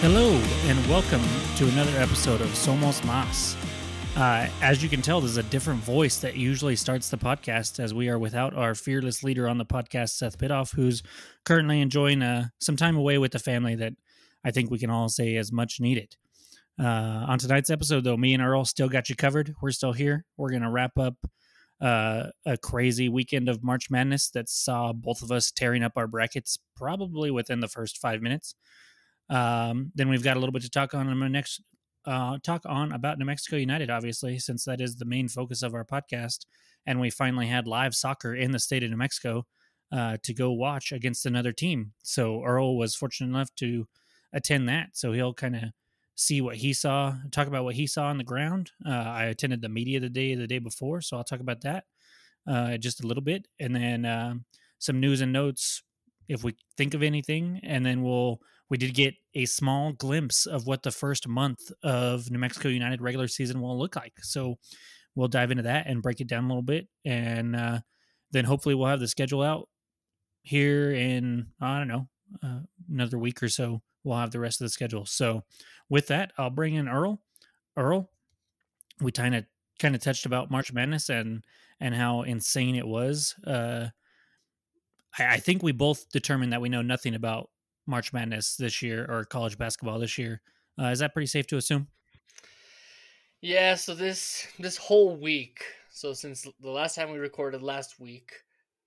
Hello, and welcome to another episode of Somos Mas. As you can tell, there's a different voice that usually starts the podcast, as we are without our fearless leader on the podcast, Seth Pitoff, who's currently enjoying some time away with the family that I think we can all say is much needed. On tonight's episode, though, me and Earl still got you covered. We're still here. We're going to wrap up a crazy weekend of March Madness that saw both of us tearing up our brackets probably within the first 5 minutes. Then we've got a little bit to talk on next, about New Mexico United, obviously, since that is the main focus of our podcast. And we finally had live soccer in the state of New Mexico, to go watch against another team. So Earl was fortunate enough to attend that. So he'll kind of see what he saw, talk about what he saw on the ground. I attended the media the day before, so I'll talk about that, just a little bit. And then, some news and notes if we think of anything, and then we did get a small glimpse of what the first month of New Mexico United regular season will look like. So we'll dive into that and break it down a little bit. And then hopefully we'll have the schedule out here in, another week or so. We'll have the rest of the schedule. So with that, I'll bring in Earl. Earl, we kind of touched about March Madness and how insane it was. I think we both determined that we know nothing about March Madness this year or college basketball this year. Is that pretty safe to assume? Yeah, so this whole week, so since the last time we recorded last week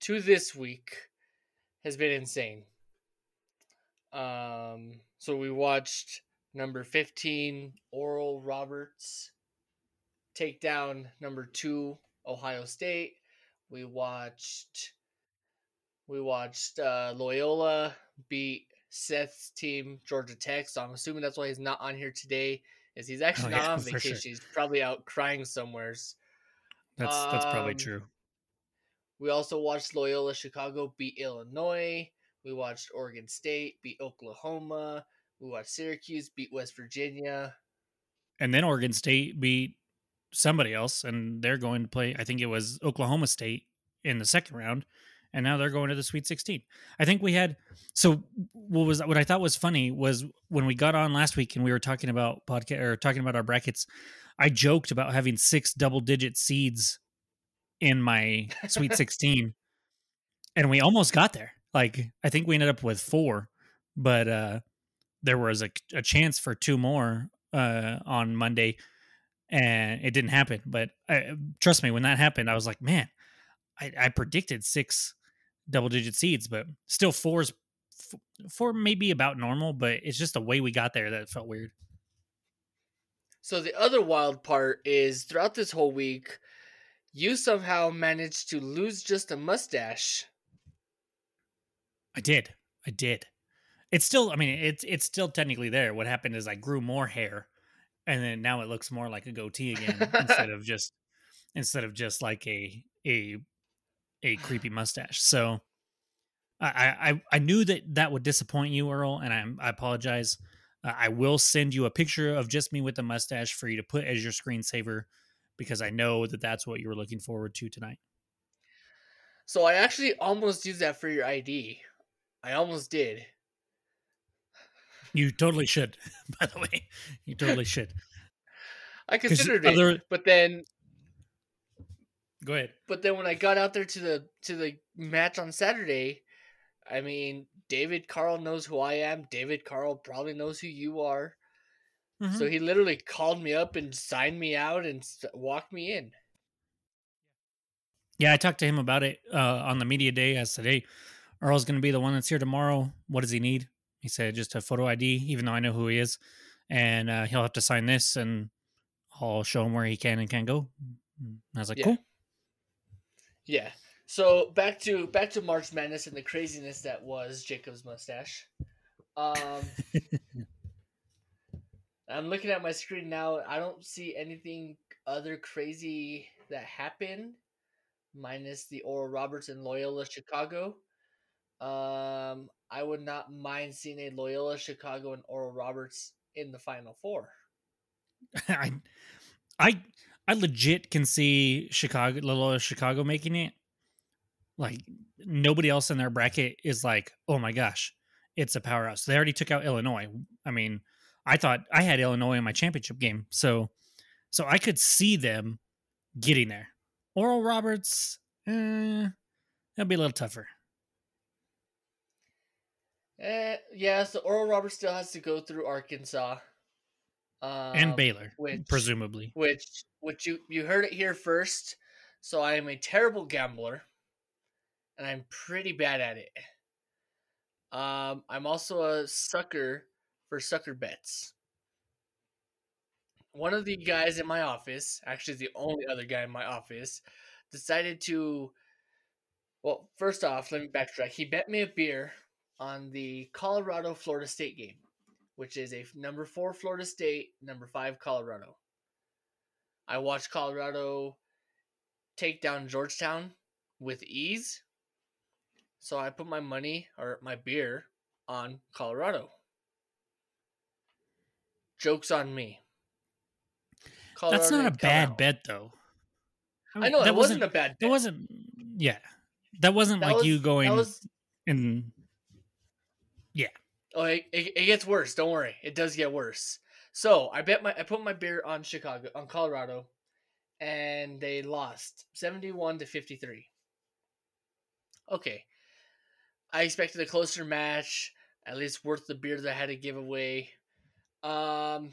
to this week, has been insane. So we watched number 15, Oral Roberts, take down number 2, Ohio State. We watched Loyola beat Seth's team, Georgia Tech. So I'm assuming that's why he's not on here today, is he's actually not on vacation. Sure. He's probably out crying somewheres. That's probably true. We also watched Loyola Chicago beat Illinois. We watched Oregon State beat Oklahoma. We watched Syracuse beat West Virginia. And then Oregon State beat somebody else, and they're going to play, I think it was Oklahoma State in the second round. And now they're going to the Sweet 16. I think we had, so what I thought was funny was when we got on last week and we were talking about our brackets, I joked about having 6 double-digit seeds in my Sweet 16, and we almost got there. Like, I think we ended up with 4, but there was a chance for 2 more on Monday, and it didn't happen. But trust me, when that happened, I was like, man, I predicted 6. Double-digit seeds, but still 4 maybe about normal, but it's just the way we got there that felt weird. So the other wild part is throughout this whole week, you somehow managed to lose just a mustache. I did. It's still, it's still technically there. What happened is I grew more hair, and then now it looks more like a goatee again instead of just like a creepy mustache. So I knew that would disappoint you, Earl, and I apologize. I will send you a picture of just me with a mustache for you to put as your screensaver, because I know that's what you were looking forward to tonight. So I actually almost used that for your ID. I almost did. You totally should, by the way. You totally should. I considered it, but then... Go ahead. But then when I got out there to the match on Saturday, David Carl knows who I am. David Carl probably knows who you are. Mm-hmm. So he literally called me up and signed me out and walked me in. Yeah, I talked to him about it on the media day. I said, hey, Earl's going to be the one that's here tomorrow. What does he need? He said, just a photo ID, even though I know who he is. And he'll have to sign this, and I'll show him where he can and can't go. And I was like, cool. Yeah, so back to March Madness and the craziness that was Jacob's mustache. I'm looking at my screen now. I don't see anything other crazy that happened, minus the Oral Roberts and Loyola Chicago. I would not mind seeing a Loyola Chicago and Oral Roberts in the Final Four. I legit can see Loyola Chicago making it. Like, nobody else in their bracket is like, oh my gosh, it's a powerhouse. They already took out Illinois. I thought I had Illinois in my championship game. So I could see them getting there. Oral Roberts, that'll be a little tougher. So Oral Roberts still has to go through Arkansas. And Baylor, presumably. Which you heard it here first. So I am a terrible gambler, and I'm pretty bad at it. I'm also a sucker for sucker bets. One of the guys in my office, actually the only other guy in my office, decided to, well, first off, let me backtrack. He bet me a beer on the Colorado-Florida State game, which is a number 4 Florida State, number 5 Colorado. I watched Colorado take down Georgetown with ease. So I put my money, or my beer, on Colorado. Joke's on me. Colorado. That's not a bad bet, though. I know, it wasn't a bad bet. It wasn't, yeah. That wasn't like you going in. Yeah. Oh, it gets worse. Don't worry. It does get worse. So I put my beer on Chicago, on Colorado, and they lost 71-53. Okay. I expected a closer match, at least worth the beer that I had to give away. So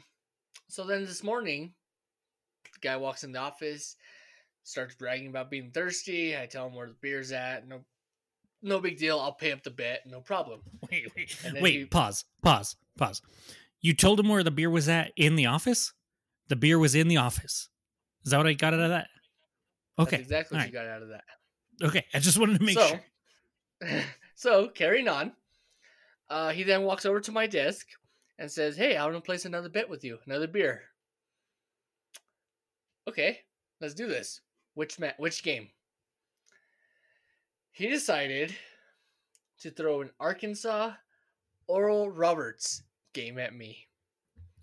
then this morning, the guy walks in the office, starts bragging about being thirsty. I tell him where the beer's at. No big deal. I'll pay up the bet. No problem. Wait. Pause. You told him where the beer was at in the office? The beer was in the office. Is that what I got out of that? Okay. That's exactly what you got out of that. Okay, I just wanted to make sure. So, carrying on, he then walks over to my desk and says, "Hey, I want to place another bet with you, another beer." Okay, let's do this. Which game? He decided to throw an Arkansas Oral Roberts game at me.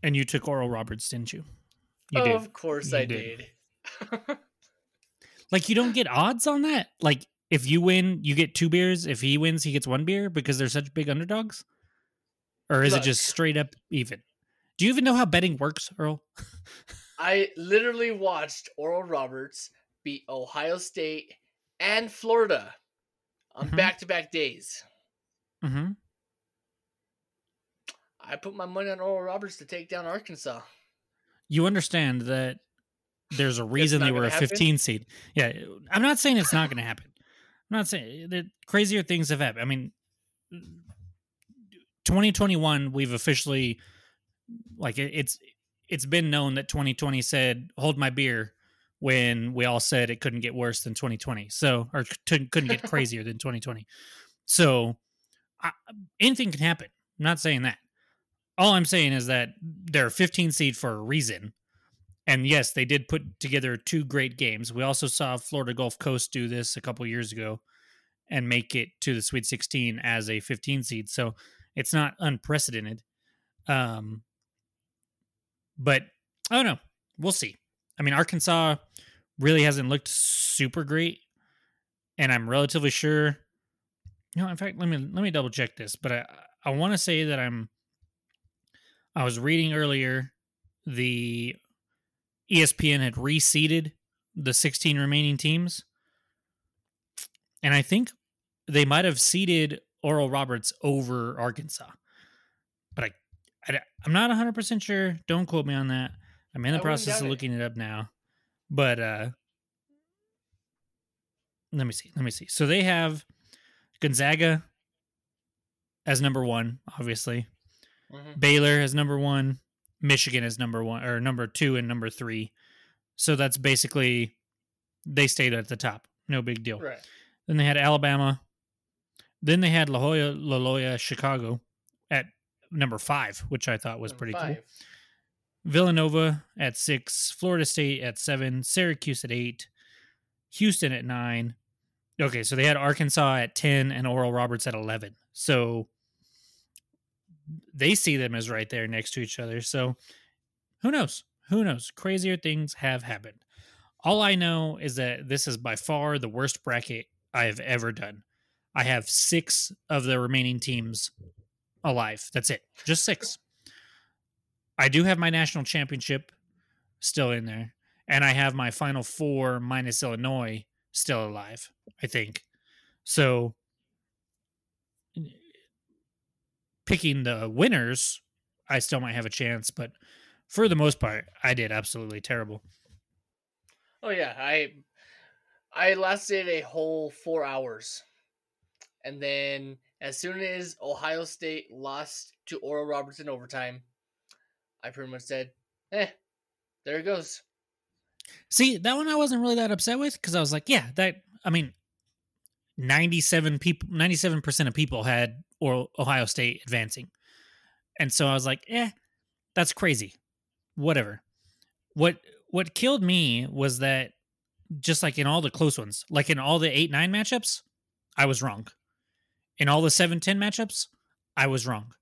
And you took Oral Roberts, didn't you? Of course I did. Like, you don't get odds on that? Like, if you win, you get 2 beers. If he wins, he gets 1 beer because they're such big underdogs? Or is it just straight up even? Do you even know how betting works, Earl? I literally watched Oral Roberts beat Ohio State and Florida on back-to-back days. Mm-hmm. I put my money on Oral Roberts to take down Arkansas. You understand that there's a reason they were a 15 seed. Yeah. I'm not saying it's not going to happen. I'm not saying that crazier things have happened. I mean, 2021, we've officially, like, it's been known that 2020 said, "Hold my beer," when we all said it couldn't get worse than 2020. So, or couldn't get crazier than 2020. So anything can happen. I'm not saying that. All I'm saying is that they're a 15 seed for a reason. And yes, they did put together 2 great games. We also saw Florida Gulf Coast do this a couple years ago and make it to the Sweet 16 as a 15 seed. So it's not unprecedented. But I don't know. We'll see. I mean, Arkansas really hasn't looked super great. And I'm relatively sure. No, in fact, let me double check this. But I want to say that I was reading earlier the ESPN had reseeded the 16 remaining teams. And I think they might have seeded Oral Roberts over Arkansas. But I'm not 100% sure. Don't quote me on that. I'm in the process of looking it up now. But let me see. So they have Gonzaga as number 1, obviously. Mm-hmm. Baylor as number 1. Michigan is number 1 or number 2 and number 3. So that's basically they stayed at the top. No big deal. Right. Then they had Alabama. Then they had Loyola Chicago at number 5, which I thought was pretty cool. Villanova at 6, Florida State at 7, Syracuse at 8, Houston at 9. Okay, so they had Arkansas at 10 and Oral Roberts at 11. So they see them as right there next to each other. So who knows? Crazier things have happened. All I know is that this is by far the worst bracket I have ever done. I have 6 of the remaining teams alive. That's it. Just 6. I do have my national championship still in there, and I have my Final Four minus Illinois still alive, I think. So picking the winners, I still might have a chance, but for the most part, I did absolutely terrible. Oh yeah, I lasted a whole 4 hours. And then as soon as Ohio State lost to Oral Roberts in overtime, I pretty much said, there it goes. See, that one I wasn't really that upset with, because I was like, yeah, that, I mean, 97% of people had Ohio State advancing. And so I was like, that's crazy. Whatever. What killed me was that, just like in all the close ones, like in all the 8-9 matchups, I was wrong. In all the 7-10 matchups, I was wrong.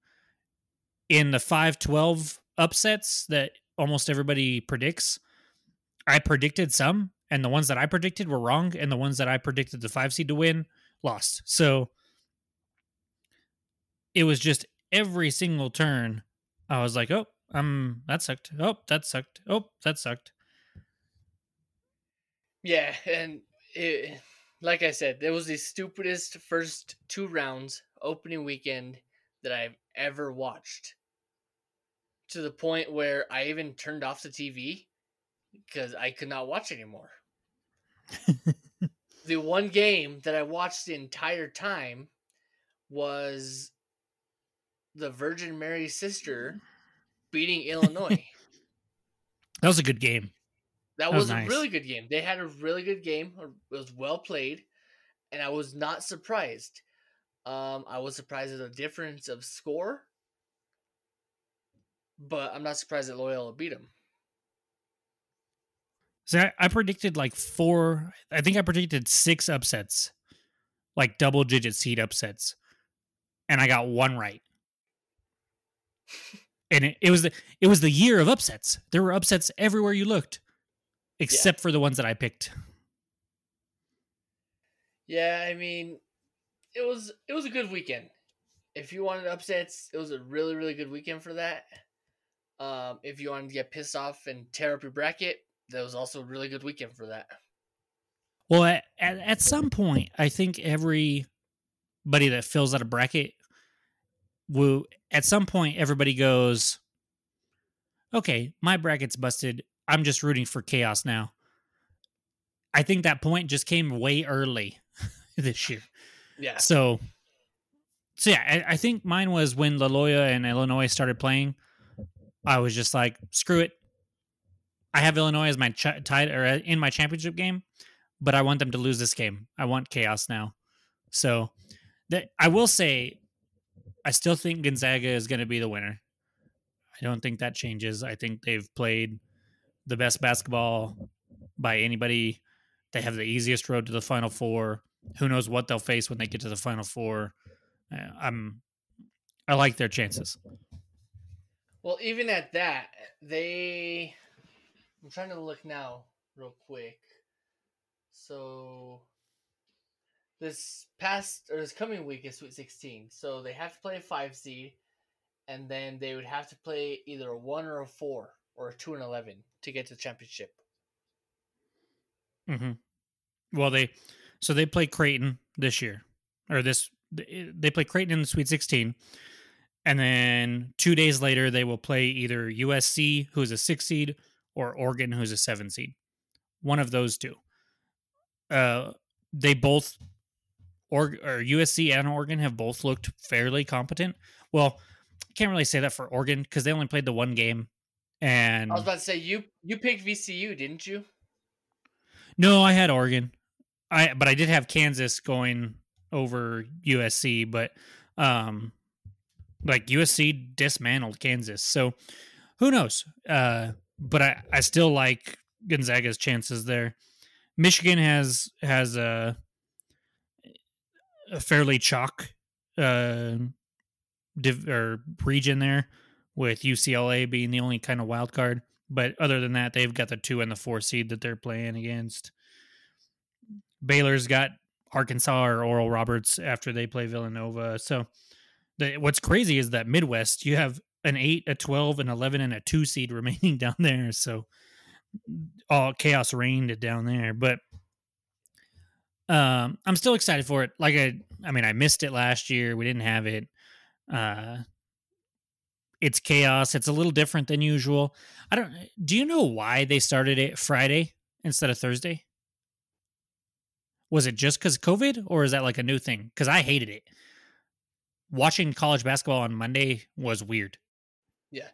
In the 5-12 upsets that almost everybody predicts, I predicted some, and the ones that I predicted were wrong, and the ones that I predicted the 5 seed to win lost. So it was just every single turn, I was like, that sucked. Oh, that sucked. Oh, that sucked. Yeah, and it, like I said, it was the stupidest first 2 rounds opening weekend that I've ever watched, to the point where I even turned off the TV because I could not watch anymore. The one game that I watched the entire time was the Virgin Mary's sister beating Illinois. That was a good game. That was nice. A really good game. They had a really good game. It was well played, and I was not surprised. I was surprised at the difference of score, but I'm not surprised that Loyola beat them. So I predicted like 4. I think I predicted 6 upsets, like double-digit seed upsets, and I got 1 right. And it was the year of upsets. There were upsets everywhere you looked, except for the ones that I picked. Yeah, I mean, it was a good weekend. If you wanted upsets, it was a really, really good weekend for that. If you wanted to get pissed off and tear up your bracket, that was also a really good weekend for that. Well, at some point, I think everybody that fills out a bracket will, at some point, everybody goes, okay, my bracket's busted. I'm just rooting for chaos now. I think that point just came way early this year. Yeah. So yeah, I think mine was when Loyola and Illinois started playing. I was just like, screw it. I have Illinois as my tied or in my championship game, but I want them to lose this game. I want chaos now. So that, I will say, I still think Gonzaga is going to be the winner. I don't think that changes. I think they've played the best basketball by anybody. They have the easiest road to the Final Four. Who knows what they'll face when they get to the Final Four. I like their chances. Well, even at that, I'm trying to look now real quick. So this coming week is Sweet 16. So they have to play a 5 seed, and then they would have to play either a 1 or a 4 or a 2 and 11 to get to the championship. Mm-hmm. Well, they play Creighton this year, or they play Creighton in the Sweet 16, and then 2 days later they will play either USC, who's a 6 seed, or Oregon, who's a 7 seed. One of those two. They both, or USC and Oregon, have both looked fairly competent. Well, I can't really say that for Oregon because they only played the one game. And I was about to say, you picked VCU, didn't you? No, I had Oregon. But I did have Kansas going over USC, but like USC dismantled Kansas. So who knows? But I still like Gonzaga's chances there. Michigan has a fairly chalk region there, with UCLA being the only kind of wild card. But other than that, they've got the 2 and the 4 seed that they're playing against. Baylor's got Arkansas or Oral Roberts after they play Villanova. So what's crazy is that Midwest, you have an 8, a 12, an 11, and a 2 seed remaining down there. So all chaos reigned down there. But I'm still excited for it. Like I mean, I missed it last year. We didn't have it. It's chaos. It's a little different than usual. Do you know why they started it Friday instead of Thursday? Was it just because of COVID, or is that like a new thing? Because I hated it. Watching college basketball on Monday was weird. Yeah.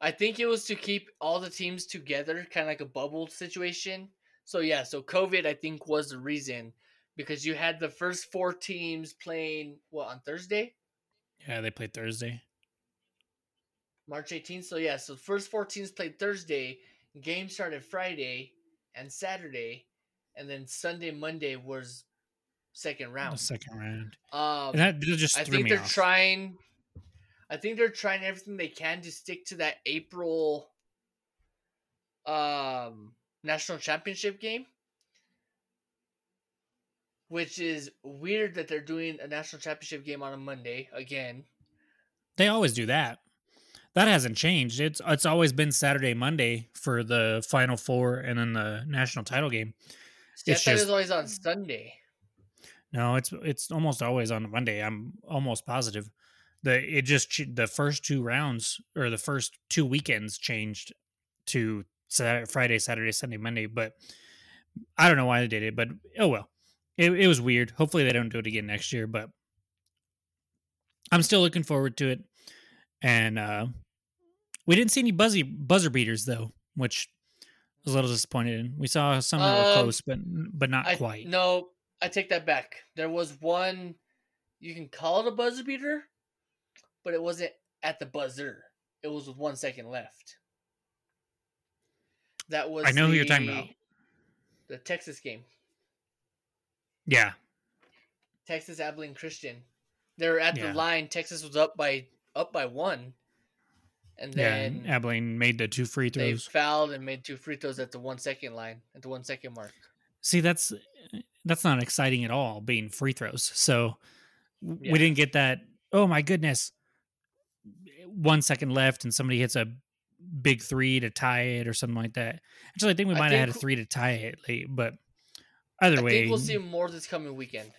I think it was to keep all the teams together, kind of like a bubble situation. So, yeah, so COVID, I think, was the reason, because you had the first four teams playing, what, on Thursday? Yeah, they played Thursday. March 18th. So, yeah, so the first four teams played Thursday. Game started Friday and Saturday, and then Sunday, Monday was second round. And that just I think they're off. I think they're trying everything they can to stick to that April national championship game, which is weird that they're doing a national championship game on a Monday again. They always do that. That hasn't changed. It's always been Saturday, Monday for the Final Four and then the national title game. It's always on Sunday. No, it's almost always on Monday. I'm almost positive. The first two rounds or the first two weekends changed to Friday, Saturday, Sunday, Monday. But I don't know why they did it. But oh well, it was weird. Hopefully they don't do it again next year. But I'm still looking forward to it. And we didn't see any buzzer beaters though, which I was a little disappointed in. We saw some that were close, but not quite. No. I take that back. There was one, you can call it a buzzer beater, but it wasn't at the buzzer. It was with 1 second left. That was who you're talking about. The Texas game. Yeah. Texas Abilene Christian. They were at the line. Texas was up by one. And then Abilene made the two free throws. They fouled and made two free throws at the 1 second line, at the 1 second mark. See, that's not exciting at all, being free throws. So we didn't get that. Oh my goodness. 1 second left and somebody hits a big three to tie it or something like that. Actually, I think we might have had a three to tie it late, but either way, I think we'll see more this coming weekend.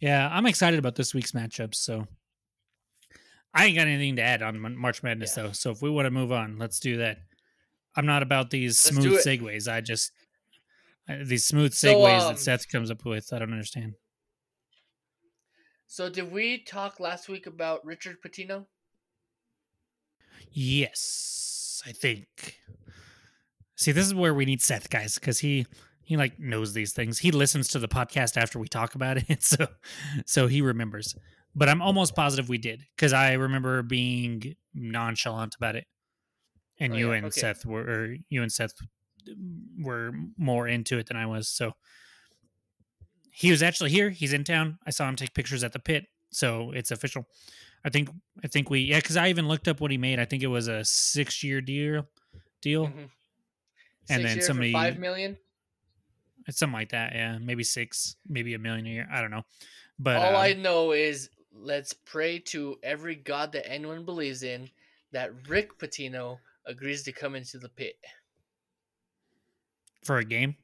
Yeah. I'm excited about this week's matchups. So I ain't got anything to add on March Madness though. So if we want to move on, let's do that. I'm not about these smooth segues. These smooth segues that Seth comes up with, I don't understand. So did we talk last week about Richard Pitino? Yes, I think. See, this is where we need Seth, guys, because he like knows these things. He listens to the podcast after we talk about it, so he remembers. But I'm almost positive we did, because I remember being nonchalant about it, and you and Seth were more into it than I was. So he was actually here. He's in town. I saw him take pictures at the pit. So it's official. I think we, cause I even looked up what he made. I think it was a 6-year deal. Mm-hmm. And then somebody for $5 million. It's something like that. Yeah. Maybe 6, maybe $1 million a year. I don't know. But all I know is let's pray to every God that anyone believes in that Rick Pitino agrees to come into the pit. For a game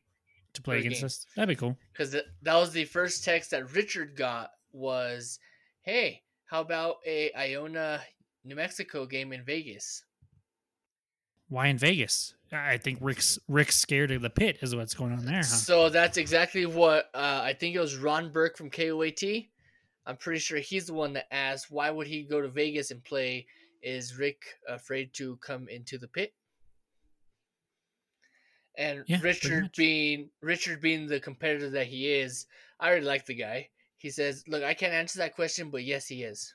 to play against us? That'd be cool. Because that was the first text that Richard got was, hey, how about a Iona, New Mexico game in Vegas? Why in Vegas? I think Rick's scared of the pit is what's going on there, huh? So that's exactly what I think it was Ron Burke from KOAT. I'm pretty sure he's the one that asked, why would he go to Vegas and play? Is Rick afraid to come into the pit? And Richard being the competitor that he is, I really like the guy. He says, look, I can't answer that question, but yes, he is.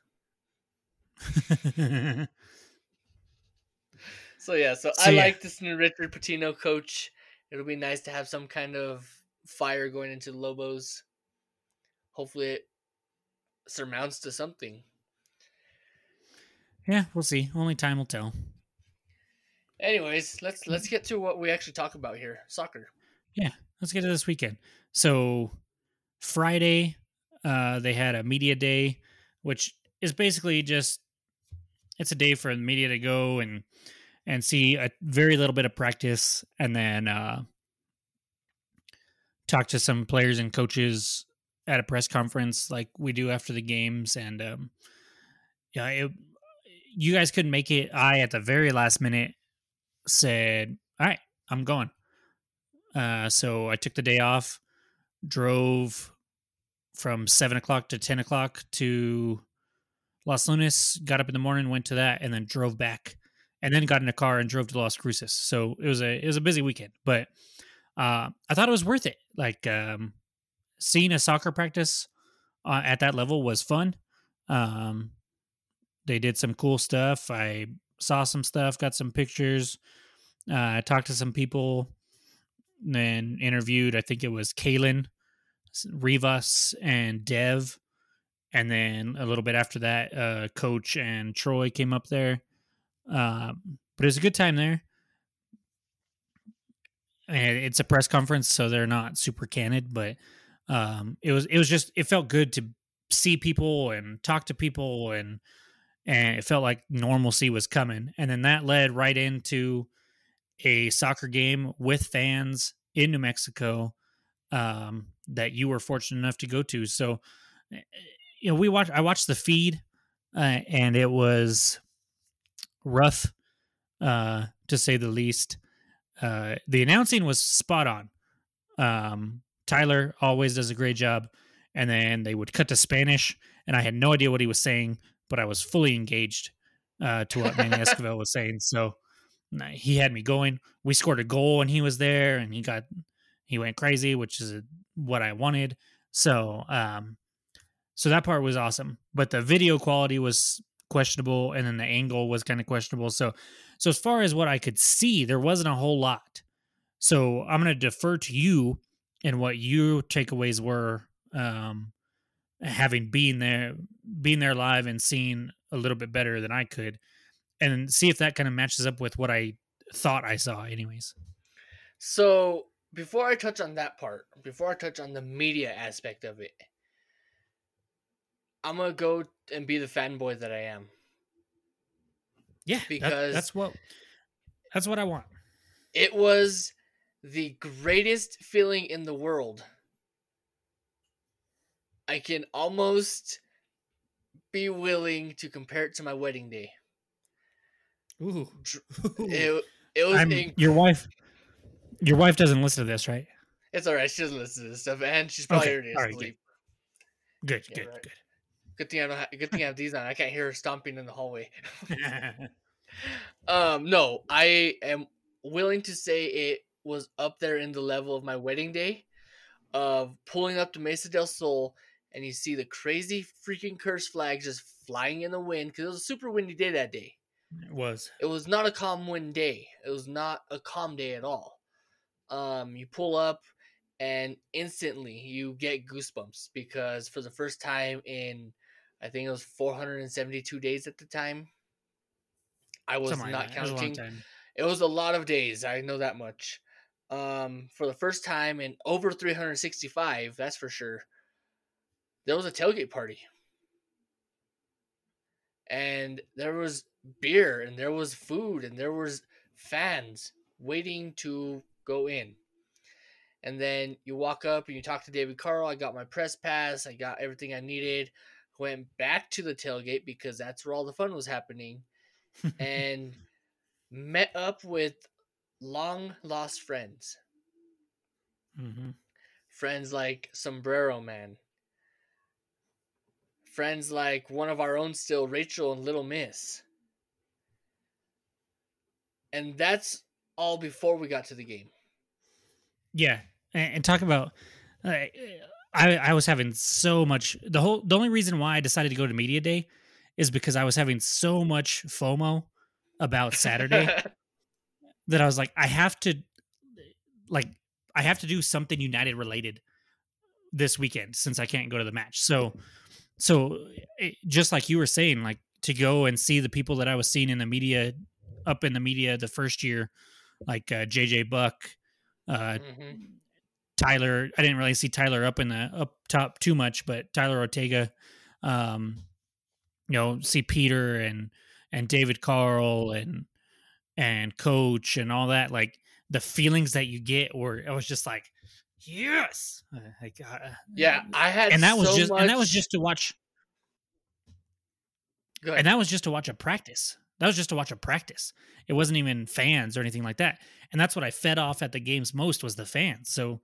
So I like this new Richard Pitino coach. It'll be nice to have some kind of fire going into the Lobos. Hopefully it surmounts to something. Yeah, we'll see. Only time will tell. Anyways, let's get to what we actually talk about here, soccer. Yeah, let's get to this weekend. So Friday, they had a media day, which is basically just it's a day for the media to go and see a very little bit of practice, and then talk to some players and coaches at a press conference like we do after the games. And yeah, you guys couldn't make it. I, at the very last minute, said, all right, I'm going. So I took the day off, drove from 7 o'clock to 10 o'clock to Las Lunas, got up in the morning, went to that, and then drove back, and then got in a car and drove to Las Cruces. So it was a busy weekend, but I thought it was worth it. Like seeing a soccer practice at that level was fun. They did some cool stuff. I saw some stuff, got some pictures, talked to some people, and then interviewed, I think it was Kalen Rivas and Dev. And then a little bit after that, Coach and Troy came up there. But it was a good time there. And it's a press conference, so they're not super candid, but it felt good to see people and talk to people, and it felt like normalcy was coming. And then that led right into a soccer game with fans in New Mexico that you were fortunate enough to go to. So, you know, I watched the feed, and it was rough, to say the least. The announcing was spot on. Tyler always does a great job. And then they would cut to Spanish, and I had no idea what he was saying, but I was fully engaged to what Manny Esquivel was saying. So he had me going. We scored a goal, and he was there, and he went crazy, which is what I wanted. So so that part was awesome. But the video quality was questionable, and then the angle was kind of questionable. So as far as what I could see, there wasn't a whole lot. So I'm going to defer to you and what your takeaways were, having being there live and seeing a little bit better than I could, and see if that kind of matches up with what I thought I saw anyways. So before I touch on that part, before I touch on the media aspect of it, I'm going to go and be the fanboy that I am. Yeah, because that's what I want. It was the greatest feeling in the world. I can almost be willing to compare it to my wedding day. Ooh. It was your wife doesn't listen to this, right? It's all right. She doesn't listen to this stuff, and she's probably already asleep. Good, yeah, good, right. Good. Good thing I have these on. I can't hear her stomping in the hallway. No, I am willing to say it was up there in the level of my wedding day, of pulling up to Mesa del Sol, and you see the crazy freaking curse flag just flying in the wind, because it was a super windy day that day. It was. It was not a calm wind day. It was not a calm day at all. You pull up, and instantly you get goosebumps, because for the first time in, I think it was 472 days at the time. I was not counting. It was a lot of days. I know that much. For the first time in over 365, that's for sure, there was a tailgate party. And there was beer, and there was food, and there was fans waiting to go in. And then you walk up and you talk to David Carl. I got my press pass. I got everything I needed. Went back to the tailgate, because that's where all the fun was happening. And met up with long-lost friends. Mm-hmm. Friends like Sombrero Man. Friends like one of our own still, Rachel and Little Miss. And that's all before we got to the game. Yeah, and talk about I was having so much. The only reason why I decided to go to media day is because I was having so much FOMO about Saturday that I was like, I have to do something United related this weekend, since I can't go to the match. So it, just like you were saying, like, to go and see the people that I was seeing in the media, up in the media the first year, like JJ Buck. Mm-hmm. Tyler, I didn't really see Tyler up top too much, but Tyler Ortega, see Peter and and David Carl and Coach and all that, like the feelings that you get, or I was just like, yes, like, yeah, I had, and that was so just, much... and that was just to watch. Go ahead. And that was just to watch a practice. It wasn't even fans or anything like that. And that's what I fed off at the games most was the fans. So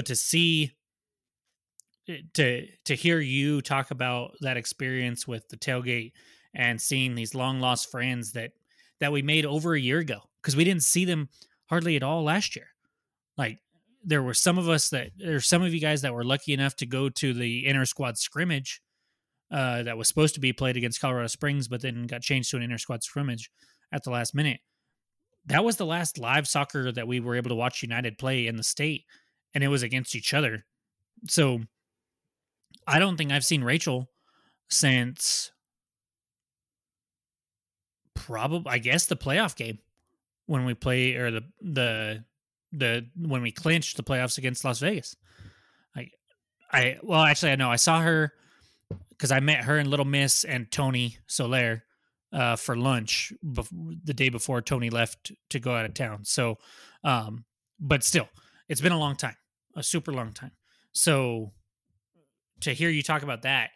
to see, to hear you talk about that experience with the tailgate and seeing these long lost friends that we made over a year ago, because we didn't see them hardly at all last year. Like there were some of us there's some of you guys that were lucky enough to go to the inter squad scrimmage that was supposed to be played against Colorado Springs, but then got changed to an inter squad scrimmage at the last minute. That was the last live soccer that we were able to watch United play in the state, and it was against each other. So I don't think I've seen Rachel since probably, I guess, the playoff game when we play, or the when we clinched the playoffs against Las Vegas. I saw her because I met her and Little Miss and Tony Soler for lunch the day before Tony left to go out of town. So, but still, it's been a long time, a super long time. So to hear you talk about we're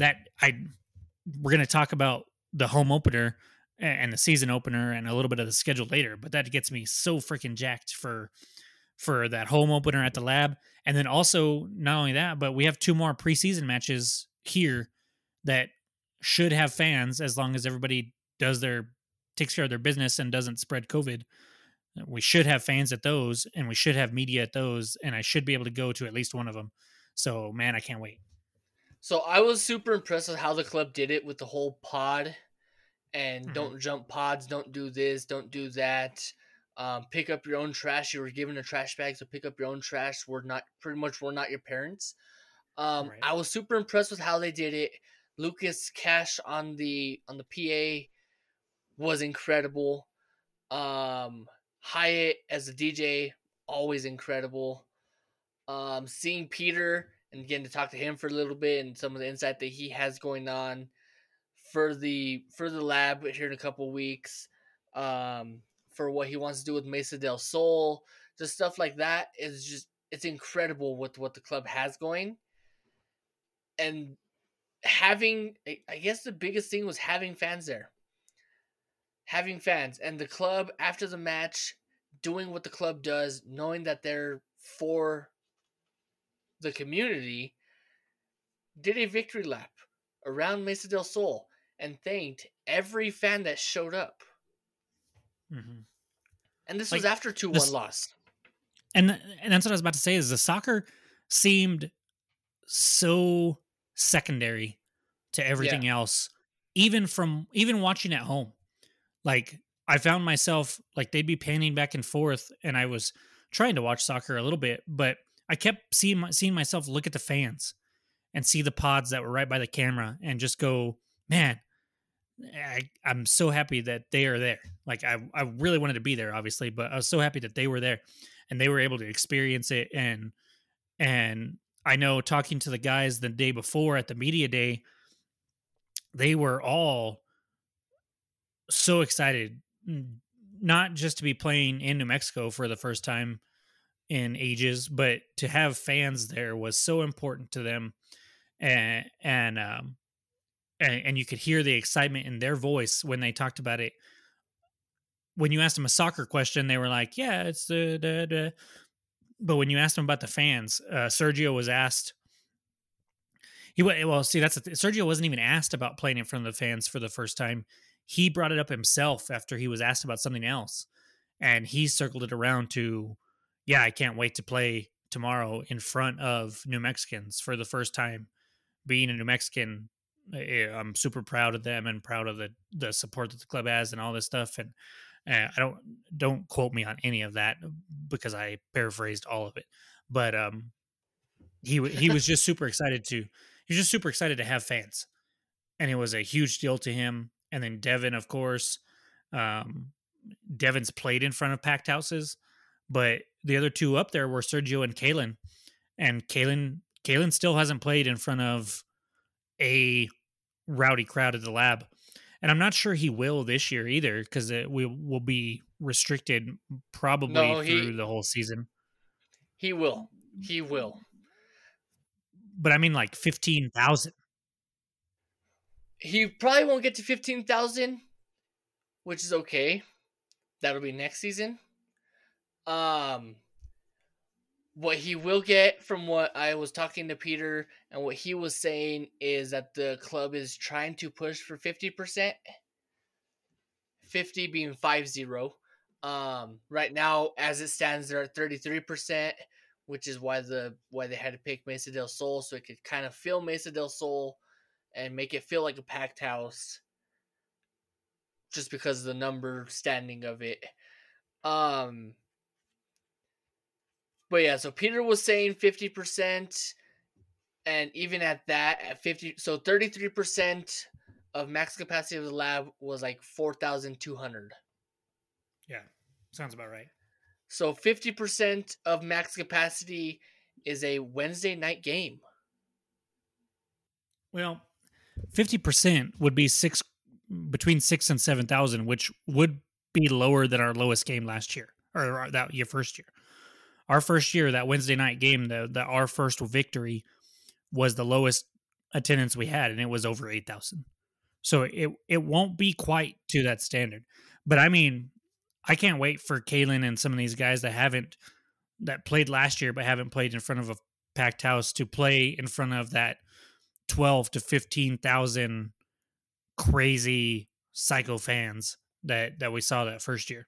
going to talk about the home opener and the season opener and a little bit of the schedule later, but that gets me so freaking jacked for that home opener at the lab. And then also not only that, but we have two more preseason matches here that should have fans as long as everybody takes care of their business and doesn't spread COVID. We should have fans at those, and we should have media at those, and I should be able to go to at least one of them. So, man, I can't wait. So I was super impressed with how the club did it with the whole pod and don't jump pods, don't do this, don't do that. Pick up your own trash. You were given a trash bag, so pick up your own trash. We're not your parents. Right. I was super impressed with how they did it. Lucas Cash on the PA was incredible. Hyatt as a DJ, always incredible. Seeing Peter and getting to talk to him for a little bit and some of the insight that he has going on for the lab here in a couple weeks, for what he wants to do with Mesa del Sol, just stuff like that is just, it's incredible what the club has going. And having, I guess the biggest thing was having fans there. Having fans and the club after the match doing what the club does, knowing that they're for the community, did a victory lap around Mesa del Sol and thanked every fan that showed up. Mm-hmm. And this was after 2-1 loss. And that's what I was about to say is the soccer seemed so secondary to everything else, even watching at home. Like I found myself like they'd be panning back and forth, and I was trying to watch soccer a little bit, but I kept seeing myself look at the fans and see the pods that were right by the camera and just go, man, I'm so happy that they are there. Like I really wanted to be there, obviously, but I was so happy that they were there and they were able to experience it. And I know talking to the guys the day before at the media day, they were all so excited, not just to be playing in New Mexico for the first time in ages, but to have fans there was so important to them. And you could hear the excitement in their voice when they talked about it. When you asked them a soccer question, they were like, yeah, it's the. But when you asked him about the fans, Sergio was asked. Sergio wasn't even asked about playing in front of the fans for the first time. He brought it up himself after he was asked about something else, and he circled it around to, yeah, I can't wait to play tomorrow in front of New Mexicans for the first time. Being a New Mexican, I'm super proud of them and proud of the support that the club has and all this stuff. And I don't quote me on any of that because I paraphrased all of it, but he was just super excited to have fans, and it was a huge deal to him. And then Devin, of course, Devin's played in front of packed houses, but the other two up there were Sergio and Kalen, and Kalen still hasn't played in front of a rowdy crowd at the lab. And I'm not sure he will this year either, because we will be restricted probably through the whole season. He will. But I mean, like 15,000. He probably won't get to 15,000, which is okay. That'll be next season. What he will get, from what I was talking to Peter and what he was saying, is that the club is trying to push for 50%. 50 being 50. Right now, as it stands, they're at 33%, which is why they had to pick Mesa del Sol, so it could kind of fill Mesa del Sol and make it feel like a packed house, just because of the number standing of it. But yeah, so Peter was saying 50%, and even at that, at 50, so 33% of max capacity of the lab was like 4,200. Yeah, sounds about right. So 50% of max capacity is a Wednesday night game. Well, 50% would be between 6,000 and 7,000, which would be lower than our lowest game last year, or that your first year. Our first year, that Wednesday night game, our first victory was the lowest attendance we had, and it was over 8,000. So it won't be quite to that standard. But I mean, I can't wait for Kalen and some of these guys that played last year but haven't played in front of a packed house to play in front of that 12 to 15,000 crazy psycho fans that we saw that first year.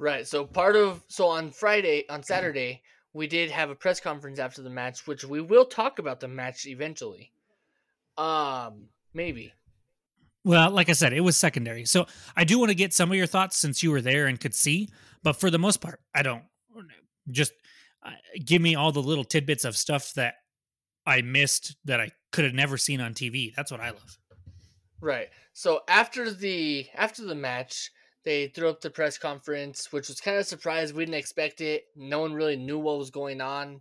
Right. So on Saturday, we did have a press conference after the match, which we will talk about the match eventually. Maybe. Well, like I said, it was secondary. So I do want to get some of your thoughts since you were there and could see, but for the most part, I don't. Just give me all the little tidbits of stuff that I missed that I could have never seen on TV. That's what I love. Right. So after the match, they threw up the press conference, which was kind of a surprise. We didn't expect it. No one really knew what was going on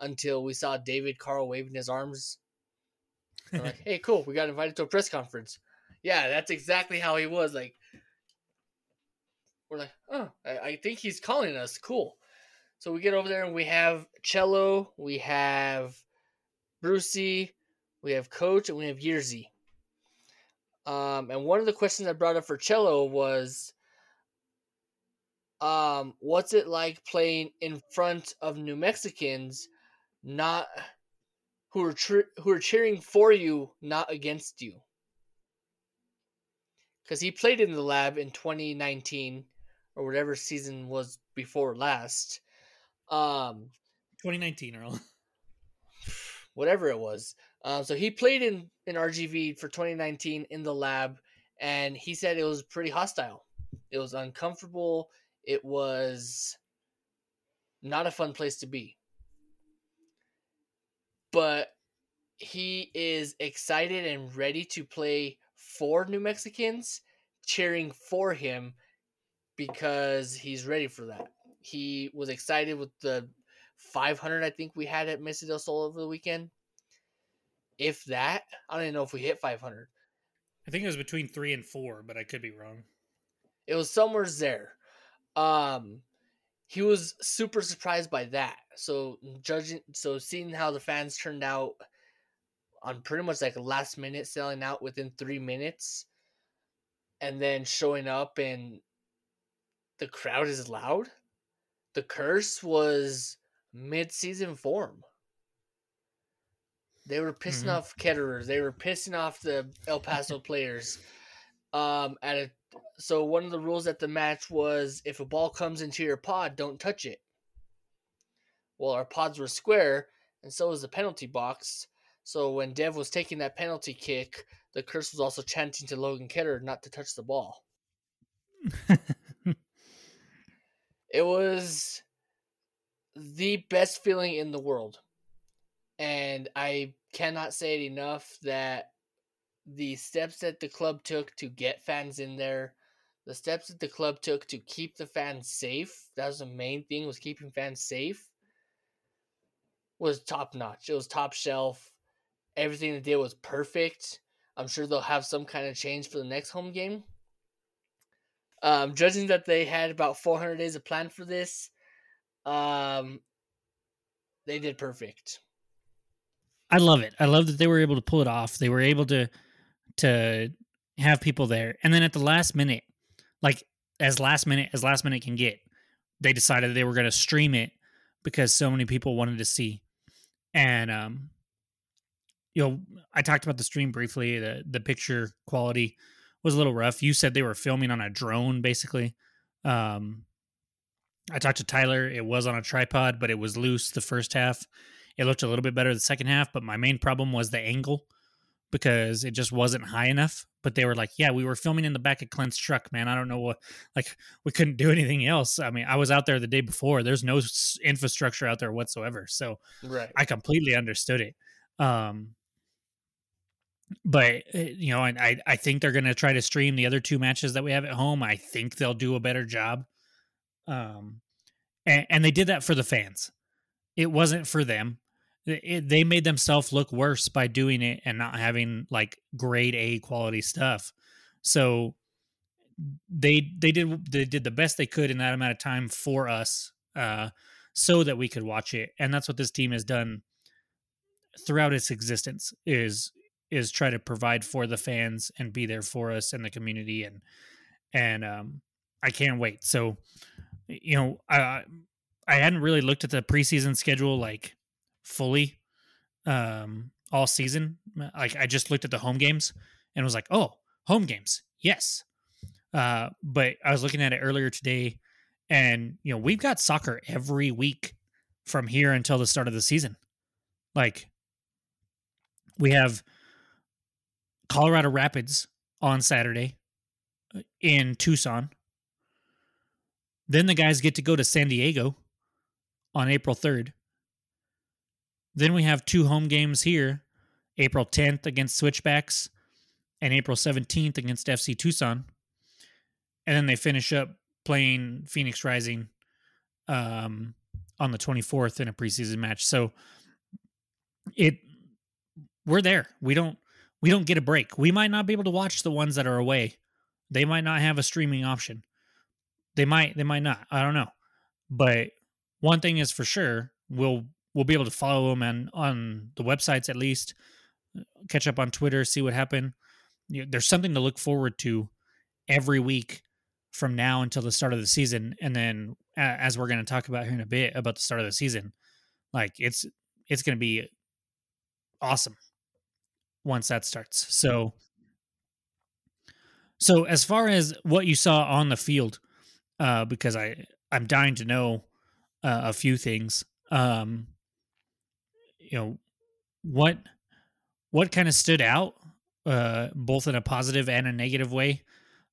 until we saw David Carl waving his arms. We're like, hey, cool. We got invited to a press conference. Yeah, that's exactly how he was. Like, we're like, oh, I think he's calling us. Cool. So we get over there and we have Cello, we have Brucey, we have Coach, and we have Yearsy. And one of the questions I brought up for Cello was, what's it like playing in front of New Mexicans, not who are cheering for you, not against you? Because he played in the lab in 2019 or whatever season was before last. 2019, Earl. Whatever it was. So he played in RGV for 2019 in the lab, and he said it was pretty hostile. It was uncomfortable. It was not a fun place to be. But he is excited and ready to play for New Mexicans, cheering for him because he's ready for that. He was excited with the 500 I think we had at Mesa del Sol over the weekend. If that, I don't even know if we hit 500. I think it was between 3 and 4, but I could be wrong. It was somewhere there. He was super surprised by that. So seeing how the fans turned out on pretty much like last minute, selling out within 3 minutes, and then showing up and the crowd is loud. The curse was mid-season form. They were pissing off caterers. They were pissing off the El Paso players. So one of the rules at the match was, if a ball comes into your pod, don't touch it. Well, our pods were square, and so was the penalty box. So when Dev was taking that penalty kick, the curse was also chanting to Logan Ketter not to touch the ball. It was the best feeling in the world. And I cannot say it enough that the steps that the club took to get fans in there, the steps that the club took to keep the fans safe, that was the main thing, was keeping fans safe, was top notch. It was top shelf. Everything they did was perfect. I'm sure they'll have some kind of change for the next home game. Judging that they had about 400 days of plan for this, they did perfect. I love it. I love that they were able to pull it off. They were able to have people there. And then at the last minute, like as last minute can get, they decided they were going to stream it because so many people wanted to see. And, I talked about the stream briefly. The picture quality was a little rough. You said they were filming on a drone, basically. I talked to Tyler. It was on a tripod, but it was loose the first half. It looked a little bit better the second half, but my main problem was the angle because it just wasn't high enough. But they were like, yeah, we were filming in the back of Clint's truck, man. I don't know what, we couldn't do anything else. I mean, I was out there the day before. There's no infrastructure out there whatsoever. So right. I completely understood it. But, and I think they're going to try to stream the other two matches that we have at home. I think they'll do a better job. And they did that for the fans. It wasn't for them. They made themselves look worse by doing it and not having grade A quality stuff. So they did the best they could in that amount of time for us, so that we could watch it. And that's what this team has done throughout its existence is try to provide for the fans and be there for us and the community. And I can't wait. So, I hadn't really looked at the preseason schedule fully all season. I just looked at the home games and was like, oh, home games. Yes. But I was looking at it earlier today and, we've got soccer every week from here until the start of the season. We have Colorado Rapids on Saturday in Tucson. Then the guys get to go to San Diego on April 3rd. Then we have two home games here, April 10th against Switchbacks and April 17th against FC Tucson. And then they finish up playing Phoenix Rising on the 24th in a preseason match. So we're there. We don't get a break. We might not be able to watch the ones that are away. They might not have a streaming option. They might not. I don't know. But one thing is for sure, we'll be able to follow them on the websites at least, catch up on Twitter, see what happened. There's something to look forward to every week from now until the start of the season. And then as we're going to talk about here in a bit about the start of the season, it's going to be awesome once that starts. So as far as what you saw on the field, because I'm dying to know a few things. What kind of stood out, both in a positive and a negative way,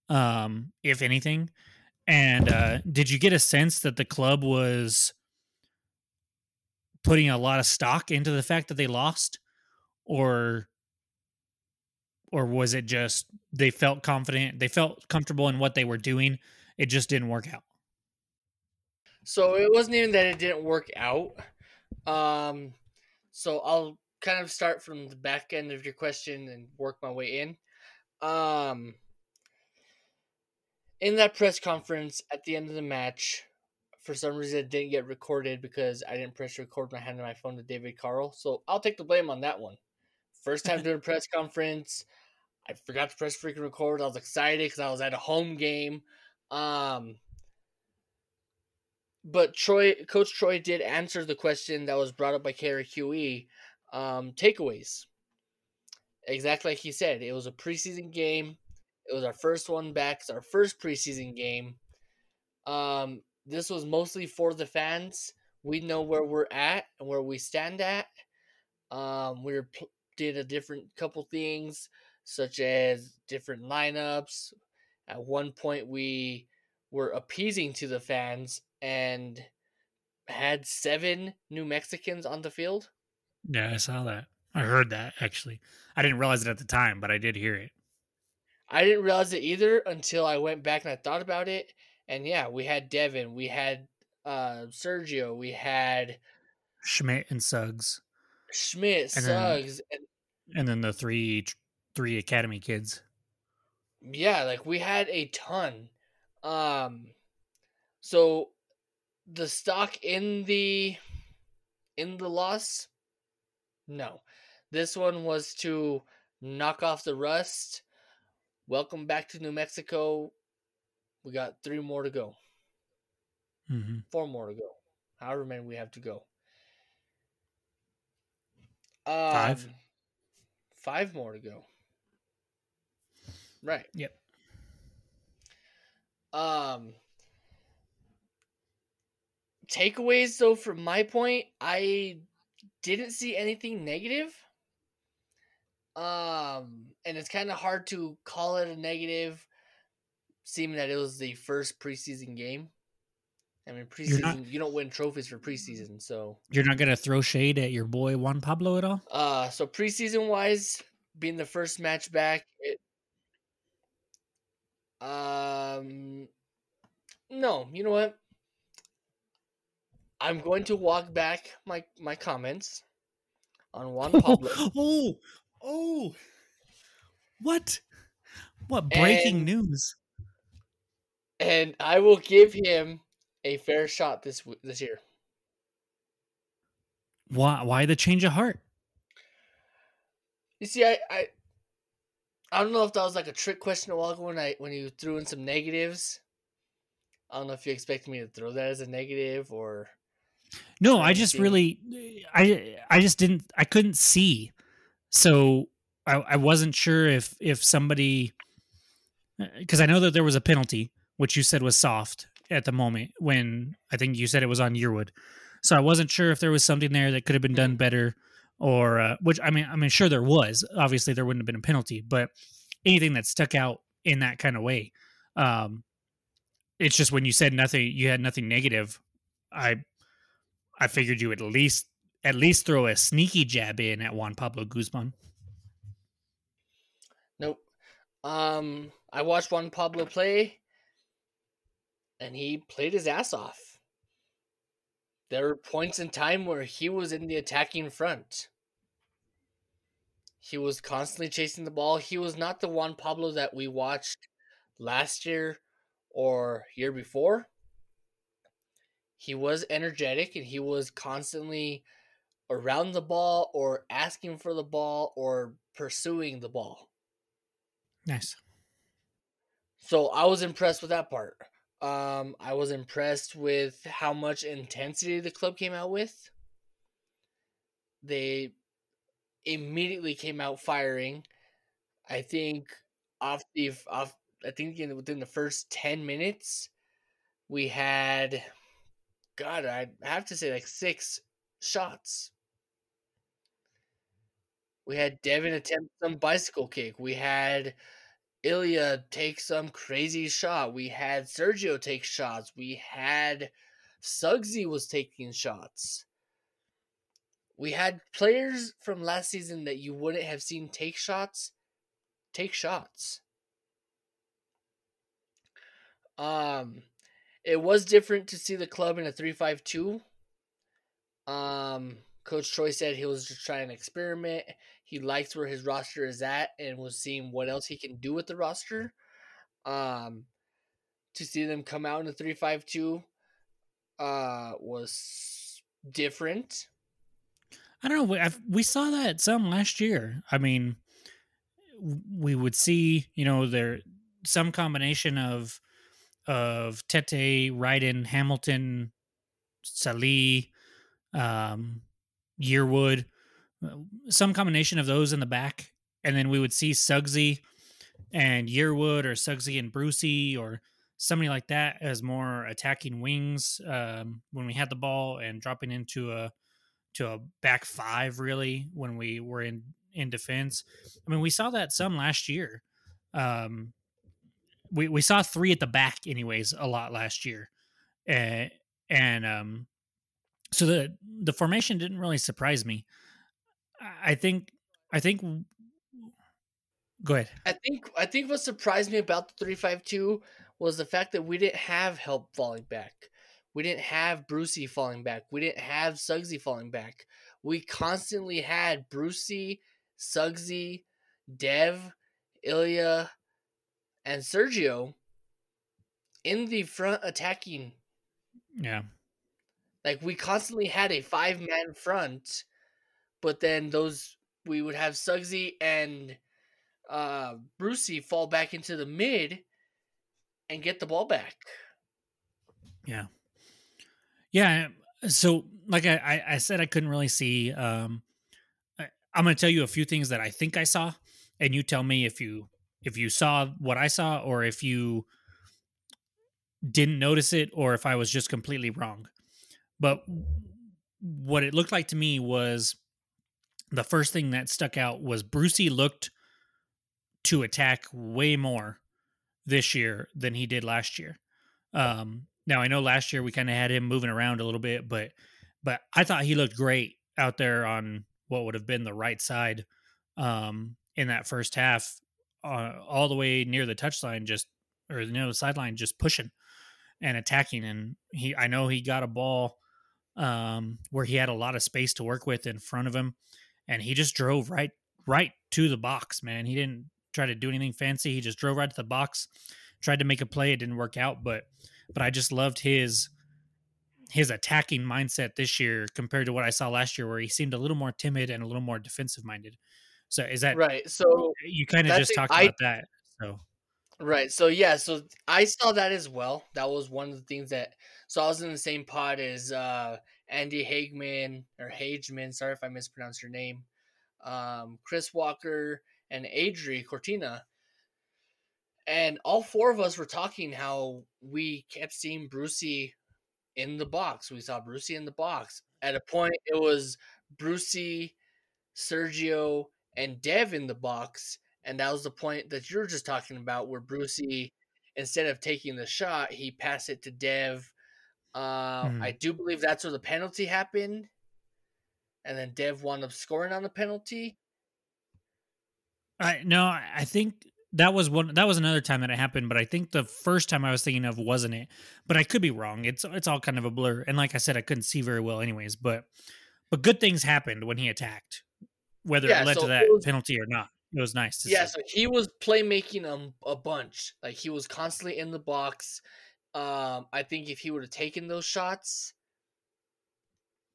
if anything, and, did you get a sense that the club was putting a lot of stock into the fact that they lost or was it just, they felt confident, they felt comfortable in what they were doing. It just didn't work out. So it wasn't even that it didn't work out. So I'll kind of start from the back end of your question and work my way in. In that press conference at the end of the match, for some reason it didn't get recorded because I didn't press record when I handed my phone to David Carl. So I'll take the blame on that one. First time doing a press conference, I forgot to press freaking record. I was excited because I was at a home game. But Coach Troy did answer the question that was brought up by KRQE, takeaways. Exactly like he said, it was a preseason game. It was our first one back. It's our first preseason game. This was mostly for the fans. We know where we're at and where we stand at. We did a different couple things, such as different lineups. At one point, we were appeasing to the fans and had 7 New Mexicans on the field. Yeah, I saw that. I heard that, actually. I didn't realize it at the time, but I did hear it. I didn't realize it either until I went back and I thought about it. And yeah, we had Devin, we had Sergio, we had Schmidt and Suggs. And then the three three academy kids. Yeah, like we had a ton. So the stock in the loss? No. This one was to knock off the rust. Welcome back to New Mexico. We got three more to go. Mm-hmm. Four more to go. However many we have to go. Five more to go. Right. Yep. Takeaways, though, from my point, I didn't see anything negative. And it's kind of hard to call it a negative, seeing that it was the first preseason game. I mean, preseason, you don't win trophies for preseason, so... You're not going to throw shade at your boy Juan Pablo at all? So preseason-wise, being the first match back, no, you know what? I'm going to walk back my comments on Juan Pablo. Oh! What? What breaking news? And I will give him a fair shot this year. Why the change of heart? You see, I don't know if that was like a trick question a while ago when you threw in some negatives. I don't know if you expect me to throw that as a negative or. No, I just really, I just didn't. I couldn't see, so I wasn't sure if somebody, because I know that there was a penalty, which you said was soft at the moment, when I think you said it was on Yearwood. So I wasn't sure if there was something there that could have been done better or, which I mean, sure there was, obviously there wouldn't have been a penalty, but anything that stuck out in that kind of way. It's just when you said nothing, you had nothing negative. I figured you would at least throw a sneaky jab in at Juan Pablo Guzman. Nope. I watched Juan Pablo play. And he played his ass off. There were points in time where he was in the attacking front. He was constantly chasing the ball. He was not the Juan Pablo that we watched last year or year before. He was energetic and he was constantly around the ball or asking for the ball or pursuing the ball. Nice. So I was impressed with that part. I was impressed with how much intensity the club came out with. They immediately came out firing. I think within the first 10 minutes, we had, God, I have to say like 6 shots. We had Devin attempt some bicycle kick. We had Ilya takes some crazy shot. We had Sergio take shots. We had Suggsy was taking shots. We had players from last season that you wouldn't have seen take shots. It was different to see the club in a 3-5-2. Coach Troy said he was just trying to experiment. He likes where his roster is at and was seeing what else he can do with the roster. To see them come out in a 3-5-2 was different. I don't know. We saw that some last year. I mean, we would see, you know, there some combination of Tete, Ryden, Hamilton, Salih, Yearwood, some combination of those in the back. And then we would see Suggsy and Yearwood or Suggsy and Brucey or somebody like that as more attacking wings when we had the ball and dropping into a back five, really, when we were in defense. I mean, we saw that some last year. We saw 3 at the back anyways a lot last year. So the formation didn't really surprise me. I think. Go ahead. I think what surprised me about the 3-5-2 was the fact that we didn't have help falling back. We didn't have Brucey falling back. We didn't have Suggsy falling back. We constantly had Brucey, Suggsy, Dev, Ilya, and Sergio in the front attacking. Yeah. Like, we constantly had a five-man front, but then those we would have Suggsy and Brucey fall back into the mid and get the ball back. Yeah. Yeah, so like I said, I couldn't really see. I'm going to tell you a few things that I think I saw, and you tell me if you saw what I saw or if you didn't notice it or if I was just completely wrong. But what it looked like to me was the first thing that stuck out was Brucey looked to attack way more this year than he did last year. Now, I know last year we kind of had him moving around a little bit, but I thought he looked great out there on what would have been the right side in that first half, all the way near the touchline, the sideline, just pushing and attacking. And I know he got a ball where he had a lot of space to work with in front of him, and he just drove right to the box, man. He didn't try to do anything fancy. He just drove right to the box, tried to make a play. It didn't work out, but I just loved his attacking mindset this year compared to what I saw last year, where he seemed a little more timid and a little more defensive minded. So is that right? So you kind of just talked about that. So right. So yeah. So I saw that as well. That was one of the things so I was in the same pod as Andy Hageman. Sorry if I mispronounced your name. Chris Walker and Adri Cortina. And all four of us were talking how we kept seeing Brucey in the box. We saw Brucey in the box. At a point, it was Brucey, Sergio, and Dev in the box. And that was the point that you were just talking about, where Brucey, instead of taking the shot, he passed it to Dev. I do believe that's where the penalty happened. And then Dev wound up scoring on the penalty. I think... That was another time that it happened, but I think the first time I was thinking of wasn't it, but I could be wrong. It's all kind of a blur, and like I said, I couldn't see very well, anyways. But good things happened when he attacked, whether it led to that penalty or not. It was nice to see. Yeah, so he was playmaking a bunch. Like, he was constantly in the box. I think if he would have taken those shots,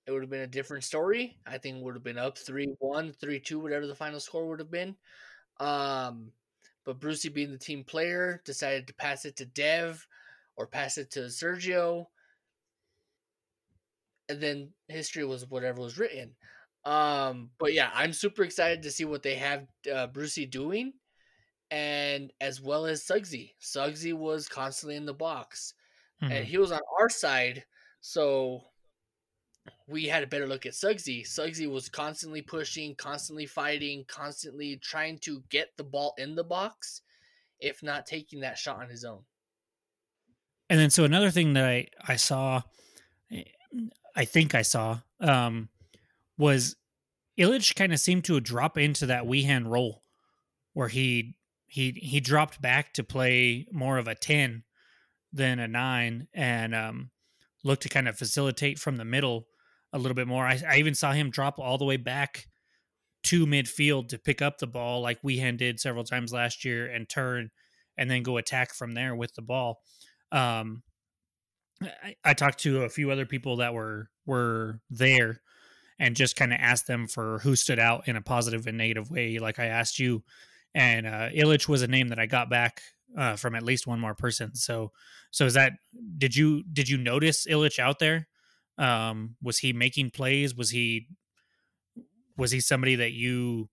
it would have been a different story. I think it would have been up 3-1, 3-2, whatever the final score would have been. But Brucey, being the team player, decided to pass it to Dev or pass it to Sergio. And then history was whatever was written. But yeah, I'm super excited to see what they have Brucey doing, and as well as Suggsy. Suggsy was constantly in the box, and he was on our side, so we had a better look at Suggsy. Suggsy was constantly pushing, constantly fighting, constantly trying to get the ball in the box, if not taking that shot on his own. And then, so another thing that I think I saw, was Illich kind of seemed to drop into that Weehan role, where he dropped back to play more of a 10 than a 9, and looked to kind of facilitate from the middle a little bit more. I even saw him drop all the way back to midfield to pick up the ball, like Weehan did several times last year, and turn and then go attack from there with the ball. I talked to a few other people that were there, and just kind of asked them for who stood out in a positive and negative way, like I asked you. And Illich was a name that I got back from at least one more person. So is that, did you notice Illich out there? Was he making plays? Was he somebody that you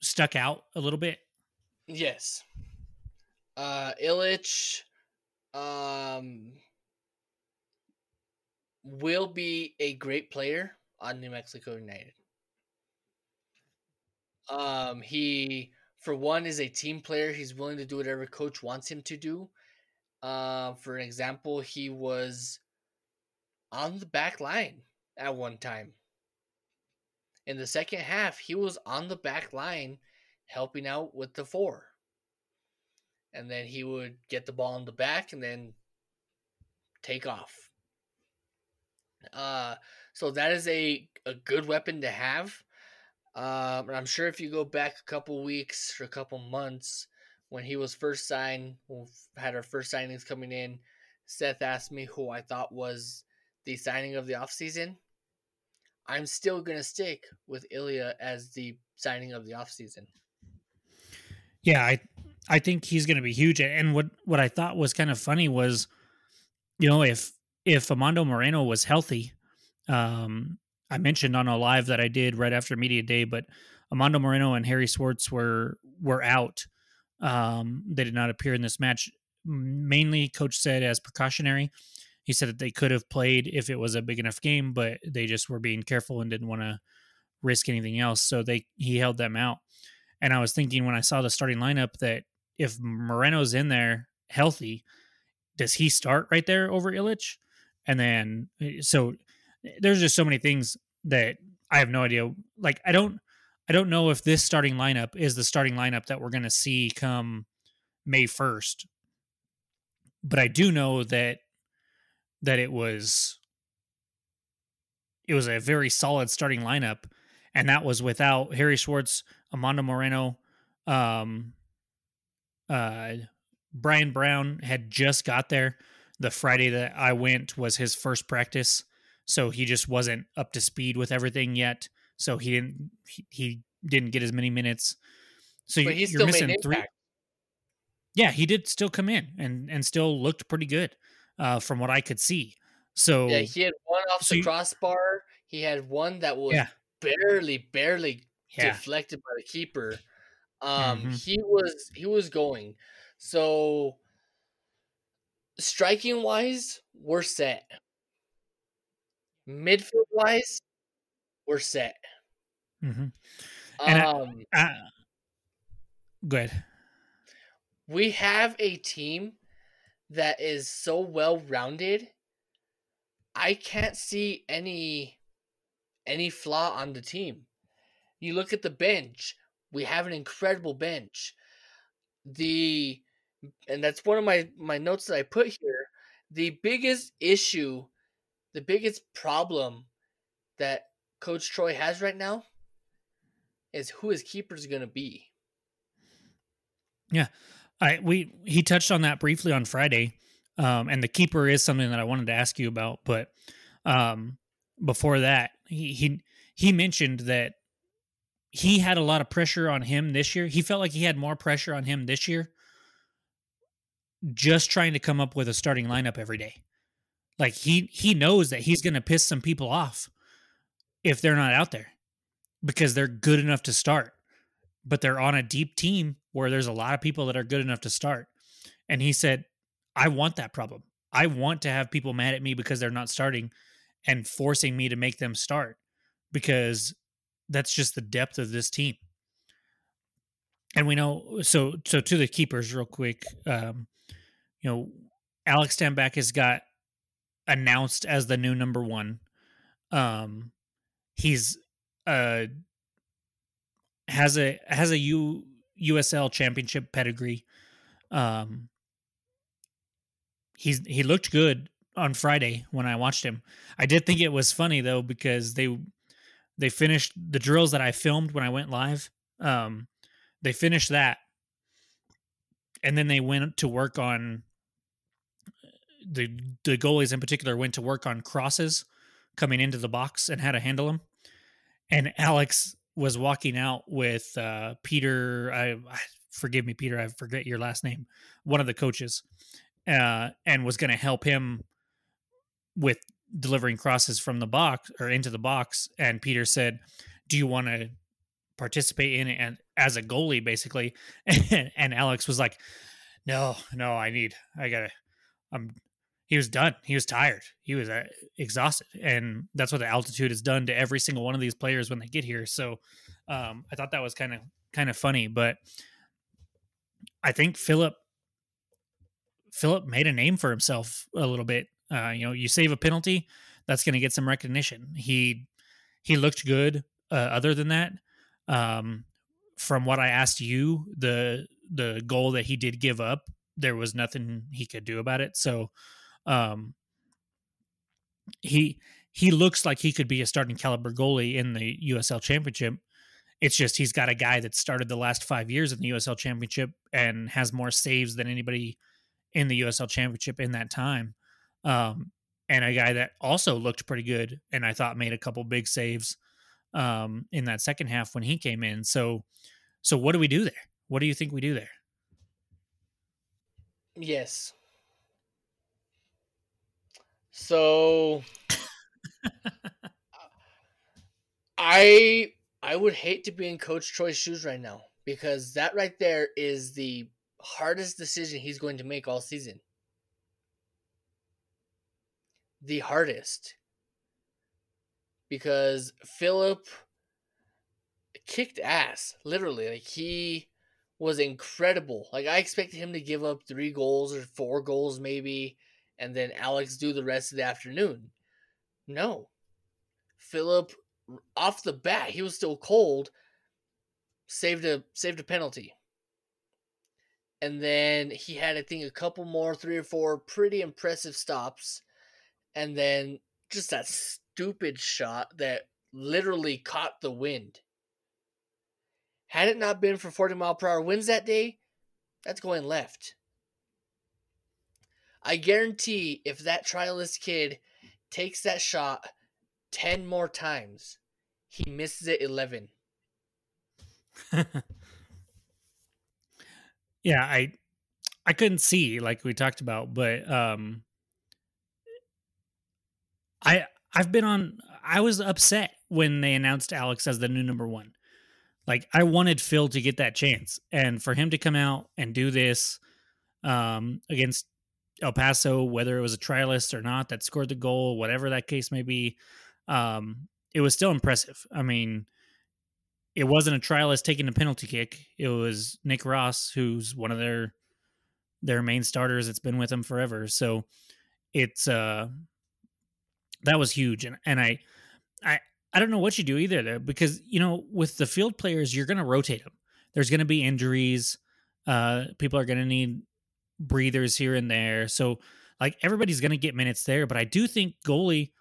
stuck out a little bit? Yes. Illich will be a great player on New Mexico United. He, for one, is a team player. He's willing to do whatever coach wants him to do. For an example, he was on the back line at one time. In the second half, he was on the back line helping out with the four. And then he would get the ball in the back and then take off. So that is a good weapon to have. And I'm sure if you go back a couple weeks or a couple months when he was first signed, we had our first signings coming in, Seth asked me who I thought was the signing of the offseason. I'm still going to stick with Ilya as the signing of the offseason. Yeah, I think he's going to be huge. And what I thought was kind of funny was, you know, if Armando Moreno was healthy, I mentioned on a live that I did right after media day, but Armando Moreno and Harry Swartz were out. They did not appear in this match. Mainly, coach said as precautionary. He said that they could have played if it was a big enough game, but they just were being careful and didn't want to risk anything else. So he held them out. And I was thinking when I saw the starting lineup that if Moreno's in there healthy, does he start right there over Illich? And then, so there's just so many things that I have no idea. Like, I don't know if this starting lineup is the starting lineup that we're going to see come May 1st, but I do know that it was a very solid starting lineup, and that was without Harry Schwartz, Armando Moreno, Brian Brown had just got there. The Friday that I went was his first practice, so he just wasn't up to speed with everything yet. So he didn't get as many minutes. So but you're still missing three. Yeah, he did still come in and still looked pretty good. From what I could see. So yeah, he had one off the crossbar. He had one that was barely deflected by the keeper. He was going. So striking wise, we're set. Midfield wise, we're set. Mm-hmm. And go ahead. We have a team that is so well-rounded, I can't see any flaw on the team. You look at the bench, we have an incredible bench. And that's one of my notes that I put here. The biggest problem that Coach Troy has right now is who his keeper is going to be. Yeah. He touched on that briefly on Friday, and the keeper is something that I wanted to ask you about. But before that, he mentioned that he had a lot of pressure on him this year. He felt like he had more pressure on him this year, just trying to come up with a starting lineup every day. Like he knows that he's going to piss some people off if they're not out there because they're good enough to start, but they're on a deep team where there's a lot of people that are good enough to start. And he said, I want that problem. I want to have people mad at me because they're not starting and forcing me to make them start because that's just the depth of this team. And we know, so to the keepers real quick, you know, Alex Stanback has got announced as the new number one. He's has a USL championship pedigree. He looked good on Friday when I watched him. I did think it was funny though, because they finished the drills that I filmed when I went live. They finished that and then they went to work on the goalies in particular went to work on crosses coming into the box and how to handle them. And Alex was walking out with Peter. Forgive me, Peter. I forget your last name. One of the coaches, and was going to help him with delivering crosses from the box or into the box. And Peter said, "Do you want to participate in it and as a goalie, basically?" And Alex was like, "No, I gotta." He was done. He was tired. He was exhausted. And that's what the altitude has done to every single one of these players when they get here. So I thought that was kind of funny. But I think Philip made a name for himself a little bit. You know, you save a penalty, that's going to get some recognition. He looked good. Other than that, from what I asked you, the goal that he did give up, there was nothing he could do about it. So, he looks like he could be a starting caliber goalie in the USL championship. It's just he's got a guy that started the last 5 years in the USL Championship and has more saves than anybody in the USL Championship in that time. And a guy that also looked pretty good and I thought made a couple big saves in that second half when he came in. So what do we do there? What do you think we do there? Yes. So I would hate to be in Coach Troy's shoes right now, because that right there is the hardest decision he's going to make all season. The hardest. Because Phillip kicked ass, literally. Like, he was incredible. Like, I expected him to give up 3 goals or 4 goals maybe, and then Alex do the rest of the afternoon. No. Phillip, off the bat, he was still cold, saved a penalty. And then he had, I think, a couple more, 3 or 4 pretty impressive stops. And then just that stupid shot that literally caught the wind. Had it not been for 40-mile-per-hour winds that day, that's going left. I guarantee if that trialist kid takes that shot 10 more times, he misses it 11. Yeah, I couldn't see, like we talked about, but I was upset when they announced Alex as the new number 1. Like, I wanted Phil to get that chance, and for him to come out and do this against El Paso, whether it was a trialist or not that scored the goal, whatever that case may be, it was still impressive. I mean, it wasn't a trialist taking a penalty kick. It was Nick Ross, who's one of their main starters. It's been with them forever. So it's that was huge. And I don't know what you do either there, because, you know, with the field players, you're going to rotate them. There's going to be injuries. People are going to need breathers here and there. So, like, everybody's going to get minutes there. But I do think goalie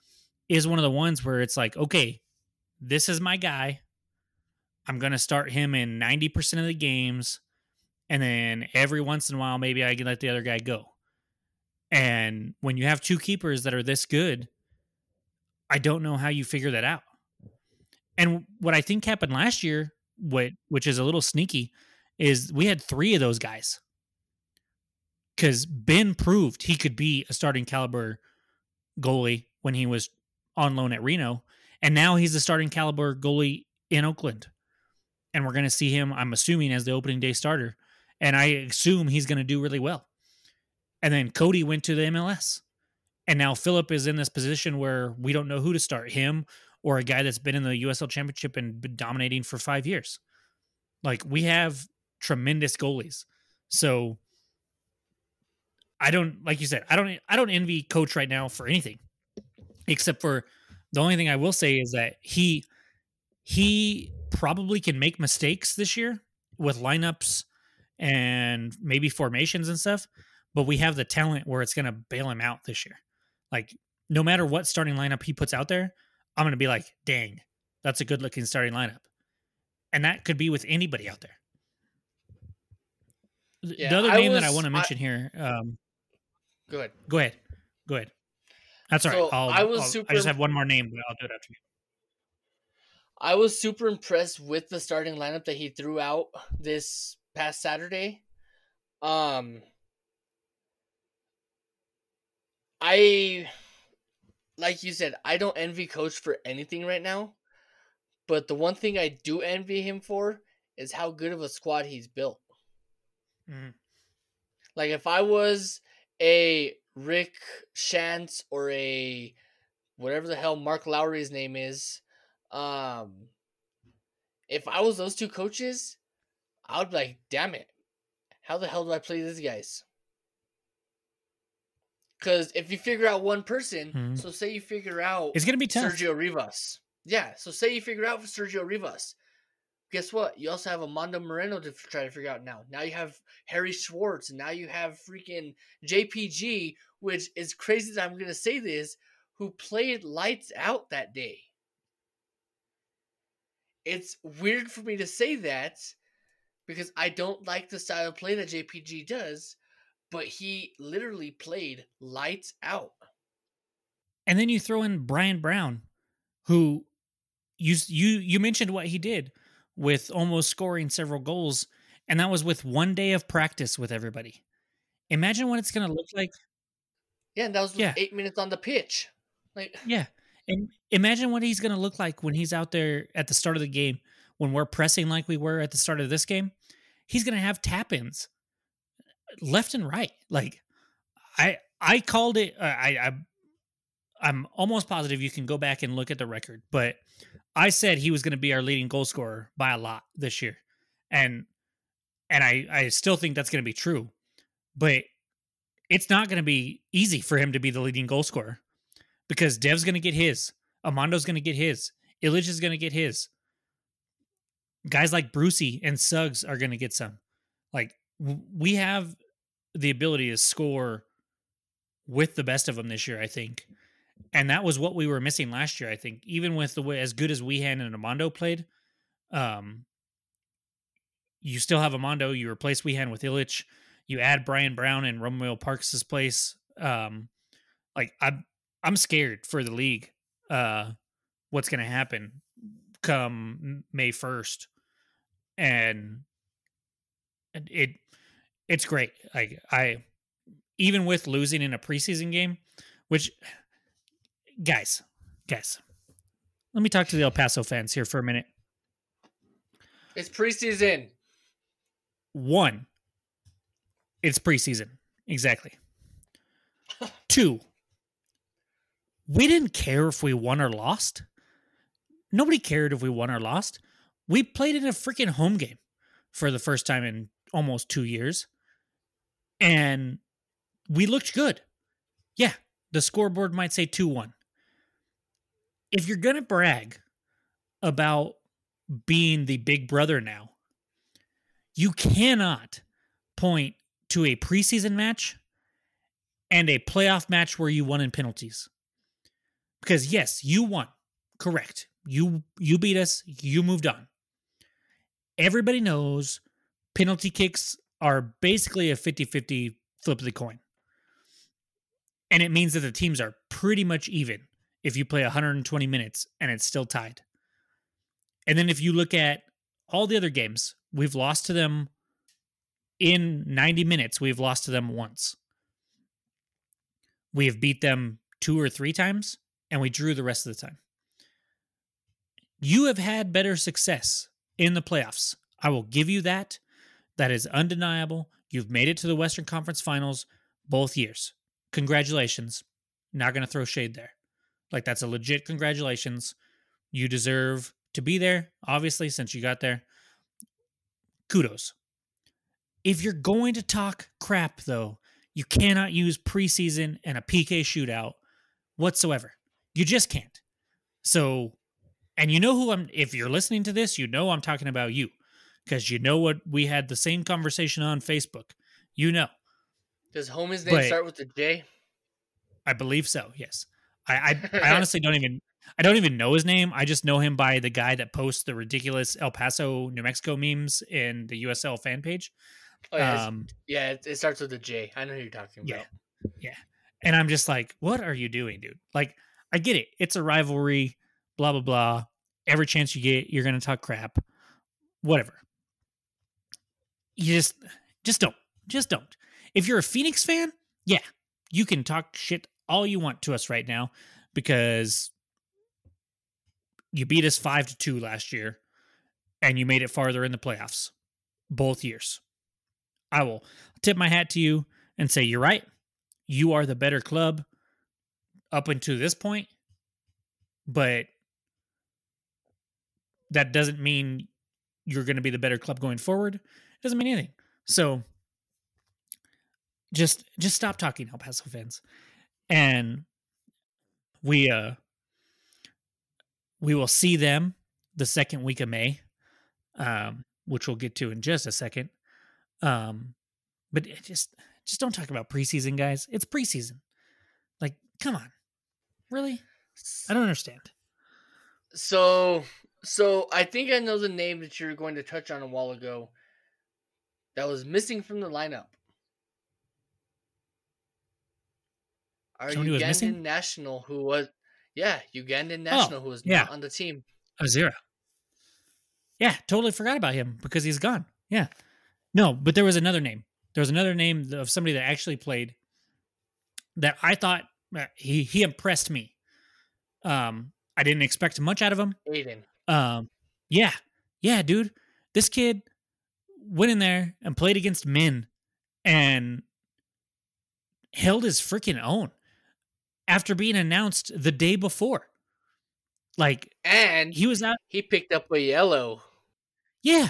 is one of the ones where it's like, okay, this is my guy. I'm going to start him in 90% of the games. And then every once in a while, maybe I can let the other guy go. And when you have 2 keepers that are this good, I don't know how you figure that out. And what I think happened last year, which is a little sneaky, is we had 3 of those guys. Because Ben proved he could be a starting caliber goalie when he was on loan at Reno. And now he's a starting caliber goalie in Oakland. And we're going to see him, I'm assuming, as the opening day starter. And I assume he's going to do really well. And then Cody went to the MLS. And now Phillip is in this position where we don't know who to start, him or a guy that's been in the USL Championship and been dominating for 5 years. Like, we have tremendous goalies. So I don't, like you said, I don't envy Coach right now for anything, except for the only thing I will say is that he probably can make mistakes this year with lineups and maybe formations and stuff, but we have the talent where it's going to bail him out this year. Like, no matter what starting lineup he puts out there, I'm going to be like, dang, that's a good looking starting lineup. And that could be with anybody out there. Yeah, the other name that I want to mention here, Go ahead. That's all right. I just have one more name, but I'll do it after you. I was super impressed with the starting lineup that he threw out this past Saturday. Like you said, I don't envy Coach for anything right now, but the one thing I do envy him for is how good of a squad he's built. Mm-hmm. Like, if I was a Rick Shantz or a whatever the hell Mark Lowry's name is, if I was those 2 coaches, I would be like, damn it, how the hell do I play these guys? Because if you figure out one person, so say you figure out, it's gonna be tough. Sergio Rivas. Yeah, so say you figure out Sergio Rivas. Guess what? You also have Armando Moreno to try to figure out now. Now you have Harry Schwartz. Now you have freaking JPG, which is crazy that I'm going to say this, who played lights out that day. It's weird for me to say that because I don't like the style of play that JPG does, but he literally played lights out. And then you throw in Brian Brown, who you mentioned what he did with almost scoring several goals, and that was with 1 day of practice with everybody. Imagine what it's going to look like. Yeah, and that was with 8 minutes on the pitch. And imagine what he's going to look like when he's out there at the start of the game, when we're pressing like we were at the start of this game. He's going to have tap-ins left and right. Like, I called it... I'm almost positive you can go back and look at the record, but I said he was going to be our leading goal scorer by a lot this year. And I still think that's going to be true, but it's not going to be easy for him to be the leading goal scorer because Dev's going to get his, Amondo's going to get his, Illich is going to get his. Guys like Brucey and Suggs are going to get some. Like, we have the ability to score with the best of them this year, I think. And that was what we were missing last year, I think. Even with the way, as good as Weehan and Amondo played, you still have Amondo. You replace Weehan with Illich. You add Brian Brown and Romeo Parks' place. I'm scared for the league. What's going to happen come May 1st? And it's great. I even with losing in a preseason game, which. Guys, let me talk to the El Paso fans here for a minute. It's preseason. One, it's preseason. Exactly. Two, we didn't care if we won or lost. Nobody cared if we won or lost. We played in a freaking home game for the first time in almost 2 years. And we looked good. Yeah, the scoreboard might say 2-1. If you're going to brag about being the big brother now, you cannot point to a preseason match and a playoff match where you won in penalties. Because, yes, you won. Correct. You beat us. You moved on. Everybody knows penalty kicks are basically a 50-50 flip of the coin. And it means that the teams are pretty much even. If you play 120 minutes and it's still tied. And then if you look at all the other games, we've lost to them in 90 minutes. We've lost to them once. We have beat them 2 or 3 times and we drew the rest of the time. You have had better success in the playoffs. I will give you that. That is undeniable. You've made it to the Western Conference Finals both years. Congratulations. Not going to throw shade there. Like, that's a legit congratulations. You deserve to be there, obviously, since you got there. Kudos. If you're going to talk crap, though, you cannot use preseason and a PK shootout whatsoever. You just can't. So, and you know who I'm, if you're listening to this, you know I'm talking about you. Because you know what, we had the same conversation on Facebook. You know. Does Homie's name start with a J? I believe so, yes. I honestly don't even know his name. I just know him by the guy that posts the ridiculous El Paso, New Mexico memes in the USL fan page. Oh, yeah, it starts with a J. I know who you're talking about. Yeah. And I'm just like, what are you doing, dude? Like, I get it. It's a rivalry, blah, blah, blah. Every chance you get, you're going to talk crap, whatever. You just don't. If you're a Phoenix fan, yeah, you can talk shit all you want to us right now because you beat us 5-2 last year and you made it farther in the playoffs both years. I will tip my hat to you and say, you're right. You are the better club up until this point, but that doesn't mean you're going to be the better club going forward. It doesn't mean anything. So just stop talking, El Paso fans. And we will see them the second week of May, which we'll get to in just a second. But just don't talk about preseason, guys. It's preseason. Like, come on. Really? I don't understand. So So I think I know the name that you were going to touch on a while ago that was missing from the lineup. Our Ugandan national who was, Ugandan national who was not on the team. Azira. Yeah, totally forgot about him because he's gone. Yeah. No, but there was another name. There was another name of somebody that actually played that I thought he impressed me. I didn't expect much out of him. Aiden. Yeah, dude. This kid went in there and played against men and held his freaking own after being announced the day before. And he was out. He picked up a yellow. Yeah.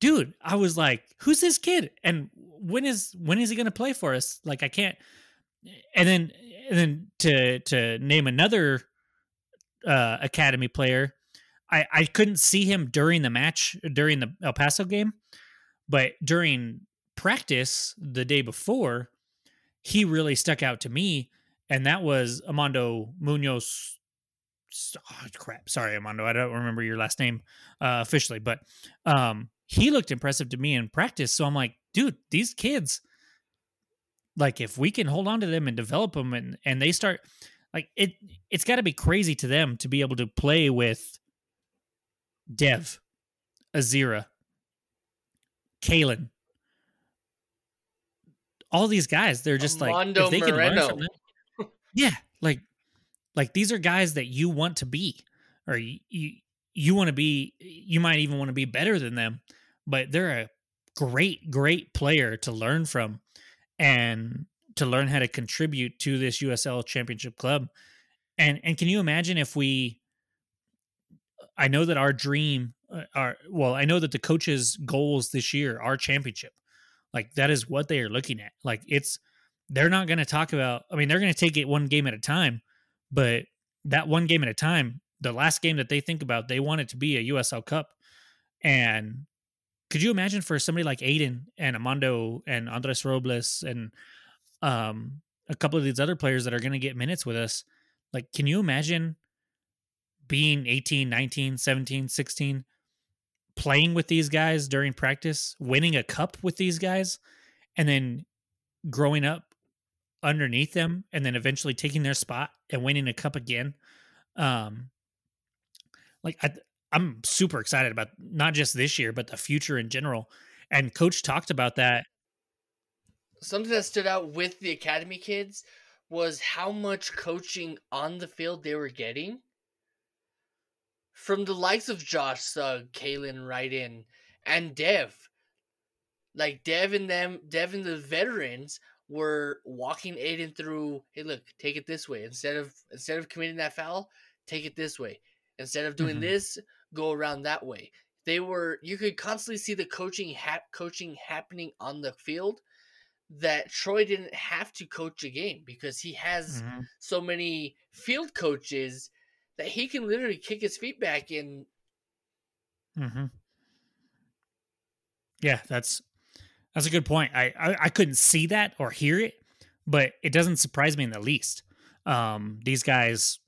Dude, I was like, who's this kid? And when is he going to play for us? I can't. And then to name another academy player, I couldn't see him during the match, during the El Paso game, but during practice the day before, he really stuck out to me, and that was Amando Munoz. Oh, crap. Sorry, Amando. I don't remember your last name officially, but he looked impressive to me in practice. So I'm like, dude, these kids, if we can hold on to them and develop them and they start it's got to be crazy to them to be able to play with Dev, Azira, Kalen, all these guys. They're just Amando, if they can learn from them, yeah. These are guys that you want to be, or you want to be, you might even want to be better than them, but they're a great, great player to learn from and to learn how to contribute to this USL Championship club. And can you imagine if I know that our dream, I know that the coaches' goals this year are championship. That is what they are looking at. They're not going to talk about, they're going to take it one game at a time, but that one game at a time, the last game that they think about, they want it to be a USL Cup. And could you imagine for somebody like Aiden and Amando and Andres Robles and a couple of these other players that are going to get minutes with us? Can you imagine being 18, 19, 17, 16, playing with these guys during practice, winning a cup with these guys, and then growing up underneath them and then eventually taking their spot and winning a cup again? I'm super excited about not just this year, but the future in general. And Coach talked about that. Something that stood out with the academy kids was how much coaching on the field they were getting from the likes of Josh Sugg, Kalen Rivas, and Dev. Dev and the veterans were walking Aiden through. Hey, look, take it this way instead of committing that foul. Take it this way. Instead of doing this, go around that way. You could constantly see the coaching happening on the field that Troy didn't have to coach a game because he has so many field coaches that he can literally kick his feet back in. Yeah, that's a good point. I couldn't see that or hear it, but it doesn't surprise me in the least. These guys,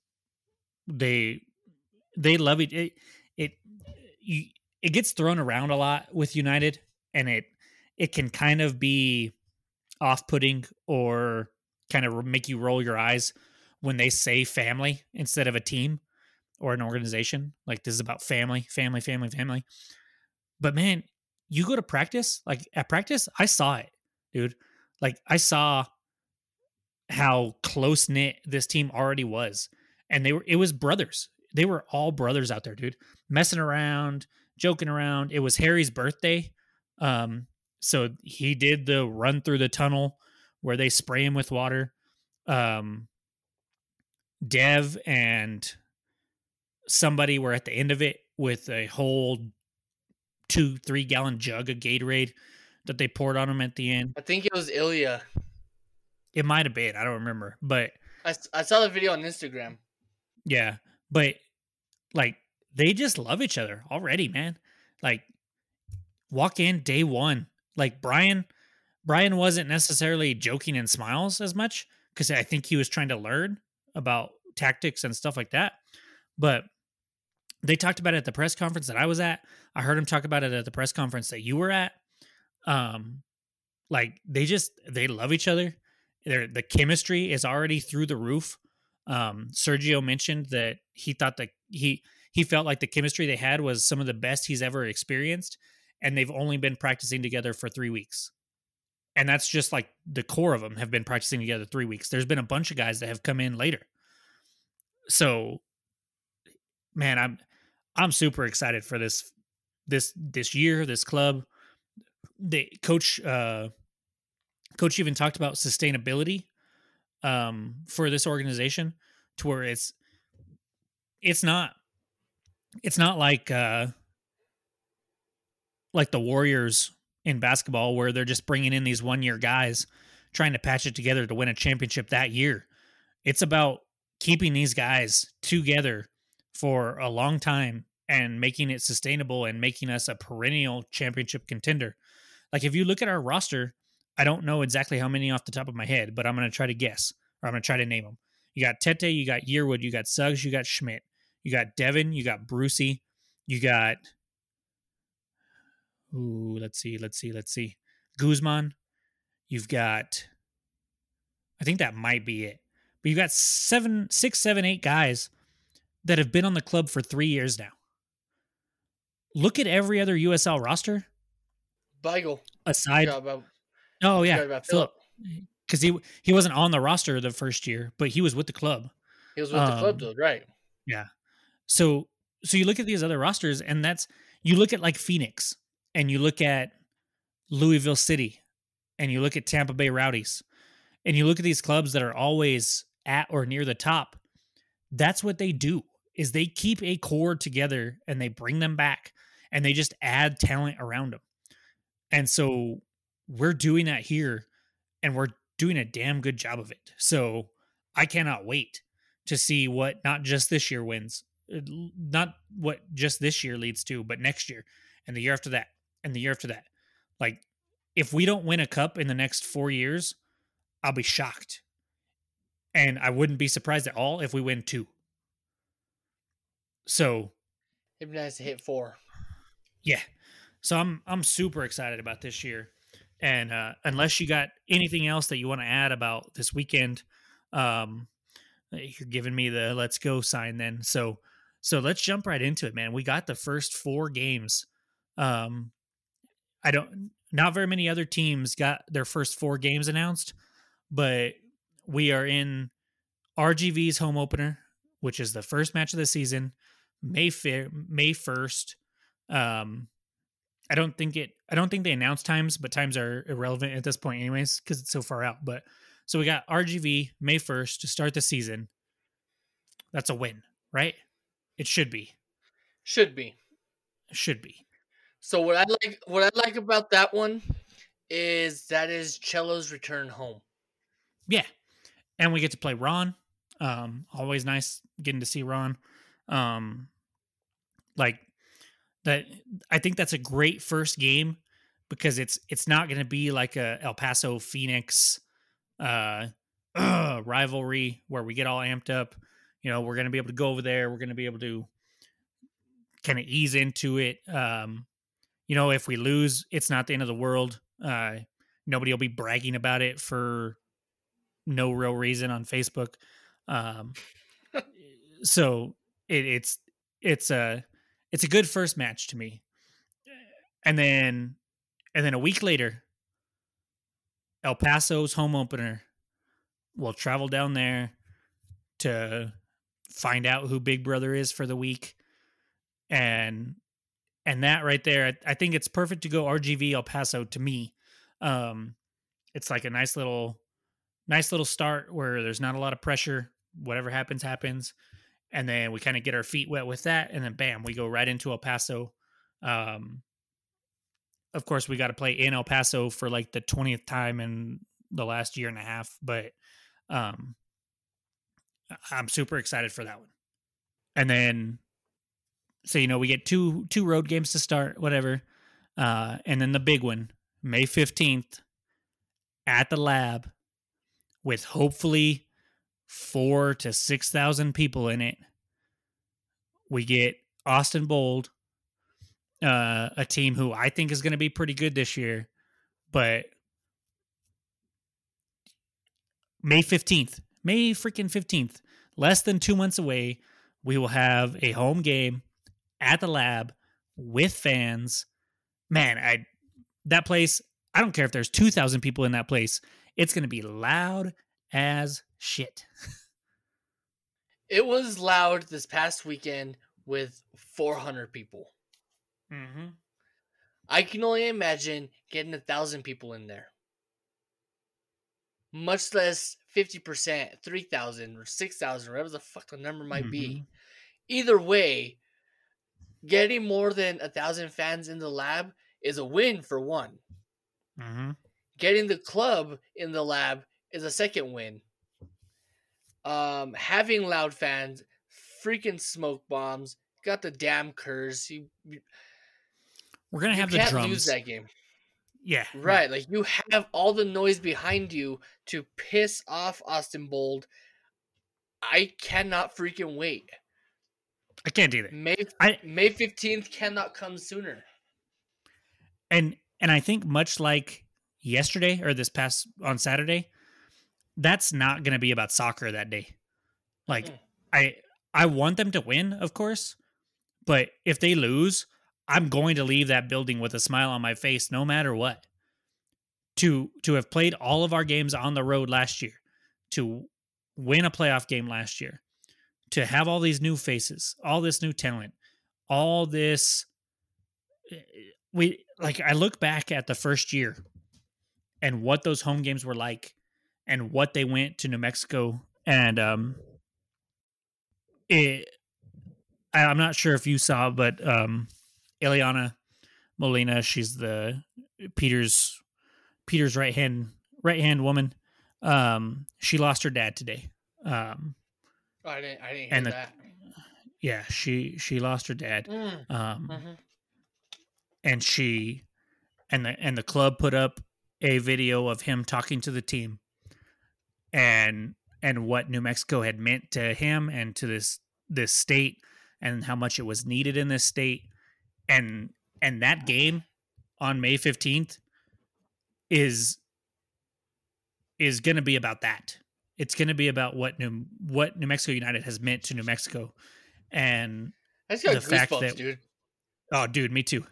they love it. It gets thrown around a lot with United, and it can kind of be off-putting or kind of make you roll your eyes when they say family instead of a team or an organization. This is about family. But man, you go to practice, at practice, I saw it, dude. I saw how close-knit this team already was, and it was brothers. They were all brothers out there, dude, messing around, joking around. It was Harry's birthday. So he did the run through the tunnel where they spray him with water. Dev and somebody were at the end of it with a whole 2-3 gallon jug of Gatorade that they poured on him at the end. I think it was Ilya. It might've been, I don't remember, but I saw the video on Instagram. Yeah. But they just love each other already, man. Walk in day one. Brian wasn't necessarily joking and smiles as much because I think he was trying to learn about tactics and stuff like that. But They talked about it at the press conference that I was at. I heard him talk about it at the press conference that you were at. Like they love each other. The chemistry is already through the roof. Sergio mentioned that he thought that he felt like the chemistry they had was some of the best he's ever experienced. And they've only been practicing together for 3 weeks. And that's just like the core of them have been practicing together 3 weeks. There's been a bunch of guys that have come in later. So, man, I'm super excited for this year, this club. Coach even talked about sustainability for this organization, to where it's not like the Warriors in basketball, where they're just bringing in these one-year guys trying to patch it together to win a championship that year. It's about keeping these guys together for a long time and making it sustainable and making us a perennial championship contender. Like, if you look at our roster, I don't know exactly how many off the top of my head, but I'm going to try to guess, or I'm going to try to name them. You got Tete, you got Yearwood, you got Suggs, you got Schmidt, you got Devin, you got Brucey, you got... Ooh, let's see. Guzman. You've got, I think that might be it. But you've got eight guys that have been on the club for 3 years now. Look at every other USL roster. Beigel. Aside. Philip. Because he wasn't on the roster the first year, but he was with the club. He was with the club, though, right? Yeah. So you look at these other rosters, and you look at like Phoenix. And you look at Louisville City, and you look at Tampa Bay Rowdies, and you look at these clubs that are always at or near the top. That's what they do, is they keep a core together and they bring them back and they just add talent around them. And so we're doing that here, and we're doing a damn good job of it. So I cannot wait to see what not just this year wins, not what just this year leads to, but next year and the year after that. And the year after that. Like, if we don't win a cup in the next 4 years, I'll be shocked. And I wouldn't be surprised at all if we win 2. So it'd be nice to hit 4. Yeah. So I'm super excited about this year. And unless you got anything else that you want to add about this weekend, you're giving me the let's go sign then. So let's jump right into it, man. We got the first 4 games. Not very many other teams got their first 4 games announced, but we are in RGV's home opener, which is the first match of the season, May 1st. I don't think they announced times, but times are irrelevant at this point anyways, cause it's so far out. But so we got RGV May 1st to start the season. That's a win, right? It should be. So what I like about that one is that is Cello's return home. Yeah. And we get to play Ron. Always nice getting to see Ron. I think that's a great first game, because it's not going to be like a El Paso Phoenix rivalry where we get all amped up. You know, we're going to be able to go over there. We're going to be able to kind of ease into it. You know, if we lose, it's not the end of the world. Nobody will be bragging about it for no real reason on Facebook. So it's a good first match to me. And then a week later, El Paso's home opener. We'll travel down there to find out who Big Brother is for the week. And that right there, I think it's perfect to go RGV El Paso to me. It's like a nice little start where there's not a lot of pressure. Whatever happens, happens. And then we kind of get our feet wet with that. And then, bam, we go right into El Paso. Of course, we got to play in El Paso for like the 20th time in the last year and a half. But I'm super excited for that one. And then... So, you know, we get two road games to start, whatever. And then the big one, May 15th at the lab, with hopefully 4,000 to 6,000 people in it. We get Austin Bold, a team who I think is going to be pretty good this year, but May 15th, less than 2 months away, we will have a home game at the lab with fans. Man, that place, I don't care if there's 2,000 people in that place. It's going to be loud as shit. It was loud this past weekend with 400 people. Mm-hmm. I can only imagine getting 1,000 people in there. Much less 50%, 3,000 or 6,000, whatever the fuck the number might be. Either way, getting more than 1,000 fans in the lab is a win for one. Mm-hmm. Getting the club in the lab is a second win. Having loud fans, freaking smoke bombs, got the damn curse. We're going to have the drums. You can't lose that game. Yeah. Right. Like, you have all the noise behind you to piss off Austin Bold. I cannot freaking wait. I can't either. May 15th cannot come sooner. And I think much like yesterday or this past on Saturday, that's not going to be about soccer that day. Like, I want them to win, of course, but if they lose, I'm going to leave that building with a smile on my face, no matter what. To have played all of our games on the road last year, to win a playoff game last year, to have all these new faces, all this new talent, all this. I look back at the first year and what those home games were like and what they went to New Mexico. And I'm not sure if you saw, but Eliana Molina, she's the Peter's right hand woman. She lost her dad today. I didn't hear that. Yeah, she lost her dad. And she and the club put up a video of him talking to the team and what New Mexico had meant to him and to this state and how much it was needed in this state. And that game on May 15th is going to be about that. It's going to be about what New Mexico United has meant to New Mexico, and that's the fact that, dude. Oh, dude, me too.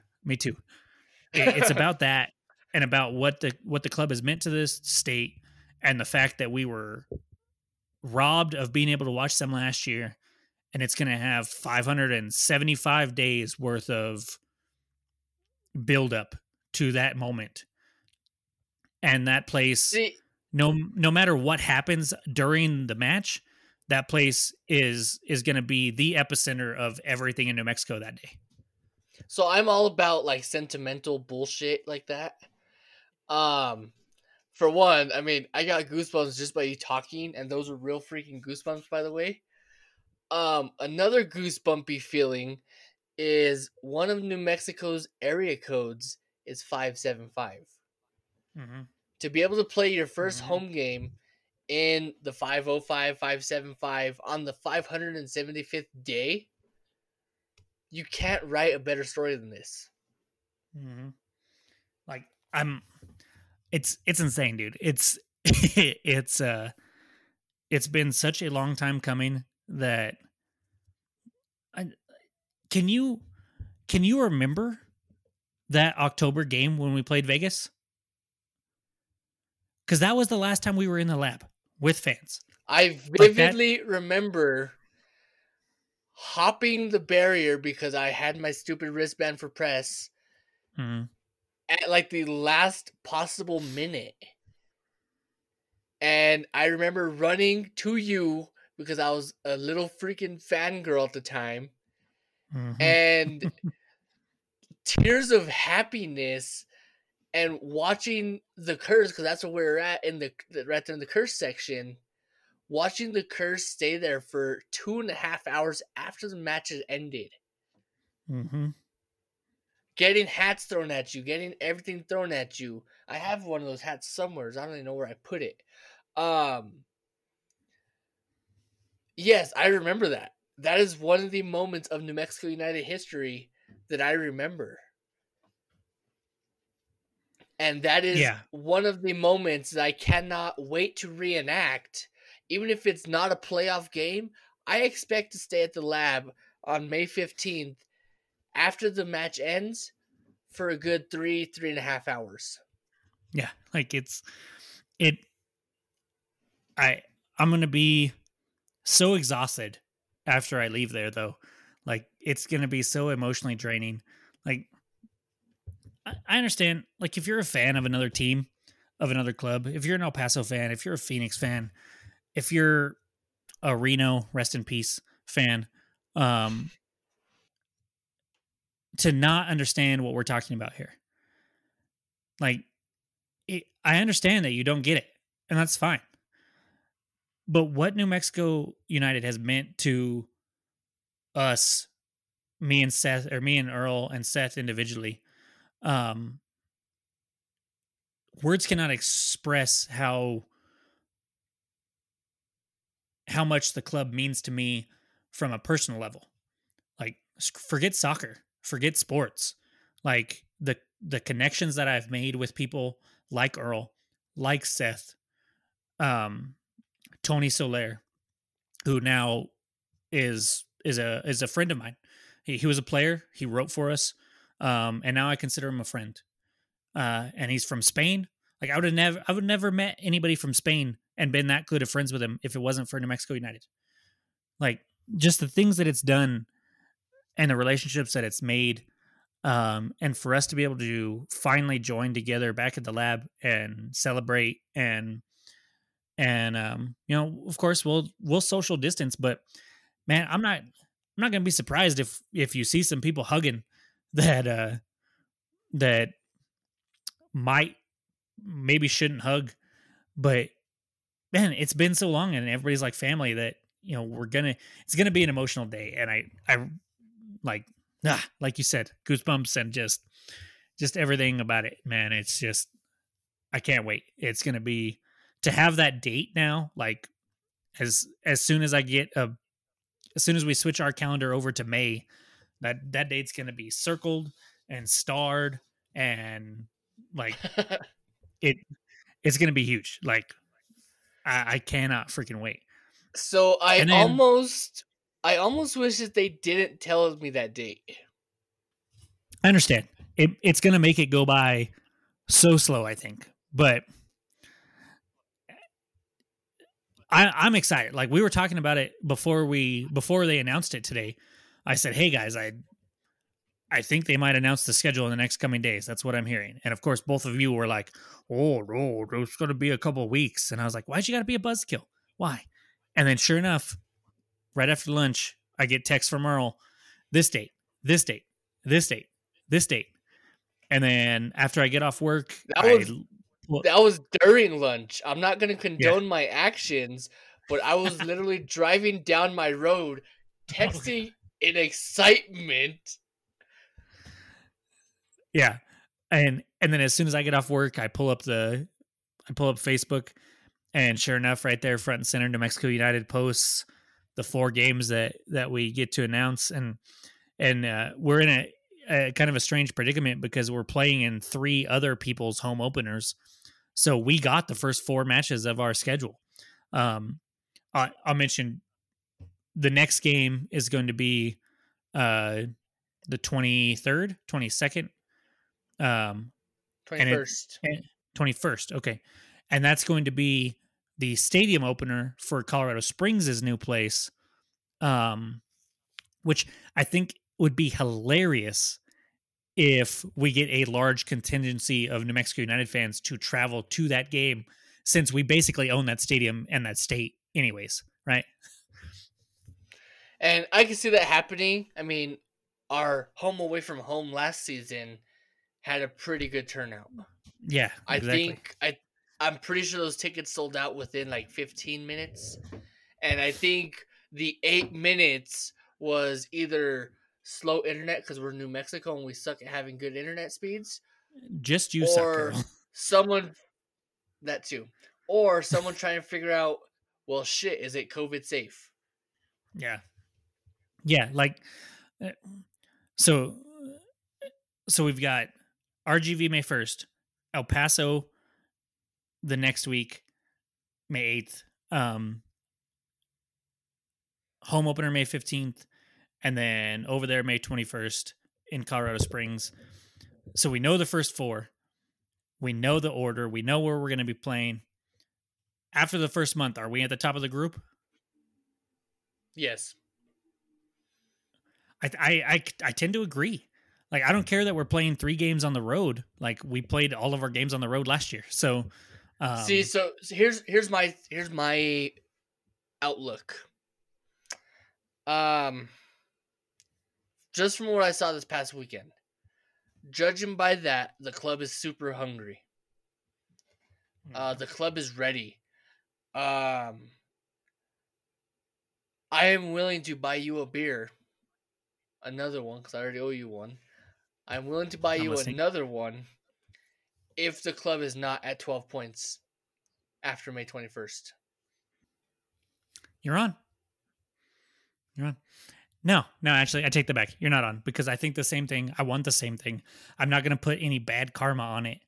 It's about that and about what the club has meant to this state, and the fact that we were robbed of being able to watch them last year. And it's going to have 575 days worth of buildup to that moment. And that place, no matter what happens during the match, that place is going to be the epicenter of everything in New Mexico that day. So I'm all about like sentimental bullshit like that. For one, I mean, I got goosebumps just by you talking, and those are real freaking goosebumps, by the way. Another goosebumpy feeling is one of New Mexico's area codes is 575. Mm-hmm. To be able to play your first home game in the 505, 575 on the 575th day, you can't write a better story than this. Mm-hmm. Like, it's insane, dude. It's been such a long time coming. That can you remember that October game when we played Vegas? Because that was the last time we were in the lab with fans. I vividly remember hopping the barrier because I had my stupid wristband for press at like the last possible minute, and I remember running to you. Because I was a little freaking fangirl at the time. Mm-hmm. And tears of happiness and watching the curse, because that's where we're at in right there in the curse section. Watching the curse stay there for 2.5 hours after the match has ended. Mm-hmm. Getting hats thrown at you, getting everything thrown at you. I have one of those hats somewhere. So I don't even know where I put it. Yes, I remember that. that is one of the moments of New Mexico United history that I remember. And that is one of the moments that I cannot wait to reenact. Even if it's not a playoff game, I expect to stay at the lab on May 15th after the match ends for a good three and a half hours. Yeah. Like I'm going to be so exhausted after I leave there though. Like it's going to be so emotionally draining. Like I understand, like if you're a fan of another team, of another club, if you're an El Paso fan, if you're a Phoenix fan, if you're a Reno, rest in peace fan, to not understand what we're talking about here. Like I understand that you don't get it and that's fine. But what New Mexico United has meant to us, me and Seth, or me and Earl and Seth individually, words cannot express how much the club means to me from a personal level. Like forget soccer, forget sports. Like the connections that I've made with people like Earl, like Seth, Tony Soler, who now is a friend of mine. He was a player. He wrote for us. And now I consider him a friend. And he's from Spain. Like I would never met anybody from Spain and been that good of friends with him if it wasn't for New Mexico United. Like just the things that it's done and the relationships that it's made. And for us to be able to finally join together back at the lab and celebrate and you know, of course we'll social distance, but man, I'm not going to be surprised if you see some people hugging that might maybe shouldn't hug, but man, it's been so long and everybody's like family that, you know, it's going to be an emotional day. And I like you said, goosebumps and just everything about it, man. It's just, I can't wait. It's going to be, to have that date now, like as soon as we switch our calendar over to May, that date's going to be circled and starred and like it's going to be huge. Like I cannot freaking wait. So I almost wish that they didn't tell me that date. I understand. It's going to make it go by so slow, I think, but I'm excited. Like we were talking about it before they announced it today. I said, "Hey guys, I think they might announce the schedule in the next coming days." That's what I'm hearing. And of course, both of you were like, "Oh no, it's going to be a couple of weeks." And I was like, "Why'd you got to be a buzzkill? Why?" And then, sure enough, right after lunch, I get text from Earl, "This date, this date, this date, this date." And then after I get off work, that was during lunch. I'm not going to condone my actions, but I was literally driving down my road, texting in excitement. Yeah. And then as soon as I get off work, I pull up Facebook, and sure enough, right there, front and center, New Mexico United posts the four games that we get to announce. And we're in a kind of a strange predicament because we're playing in three other people's home openers. So we got the first four matches of our schedule. I'll mention the next game is going to be the 23rd, 22nd. 21st. 21st, okay. And that's going to be the stadium opener for Colorado Springs' new place, which I think would be hilarious if we get a large contingency of New Mexico United fans to travel to that game, since we basically own that stadium and that state anyways, right? And I can see that happening. I mean, our home away from home last season had a pretty good turnout. Yeah, exactly. I'm pretty sure those tickets sold out within like 15 minutes. And I think the 8 minutes was either slow internet because we're New Mexico and we suck at having good internet speeds. Just you suck, girl. Someone that too, or someone trying to figure out, well, shit, is it COVID safe? Yeah, Yeah, like, so we've got RGV May 1st, El Paso the next week, May 8th, home opener May 15th, and then over there May 21st in Colorado Springs. So we know the first four. We know the order. We know where we're going to be playing. After the first month, are we at the top of the group? Yes. I tend to agree. Like, I don't care that we're playing 3 games on the road. Like, we played all of our games on the road last year. So, here's my outlook. Just from what I saw this past weekend, judging by that, the club is super hungry. The club is ready. I am willing to buy you a beer. Another one, because I already owe you one. I'm willing to buy you another one if the club is not at 12 points after May 21st. You're on. No, actually, I take that back. You're not on, because I think the same thing. I want the same thing. I'm not going to put any bad karma on it.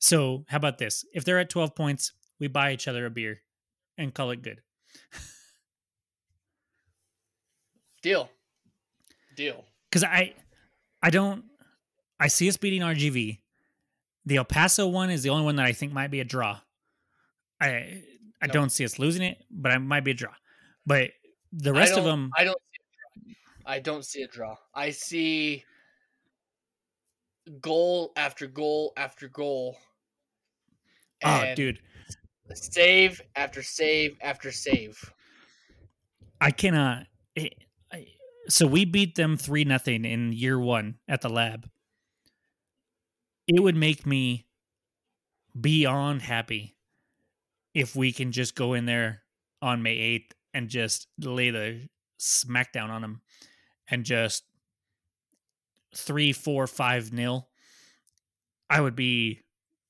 So how about this? If they're at 12 points, we buy each other a beer and call it good. Deal. Because I see us beating RGV. The El Paso one is the only one that I think might be a draw. I don't see us losing it, but it might be a draw. But the rest of them, I don't see a draw. I see goal after goal after goal. Oh, dude. Save after save after save. I cannot. So we beat them 3-0 in year one at the lab. It would make me beyond happy if we can just go in there on May 8th and just lay the smackdown on them and just 3-4-5-0. I would be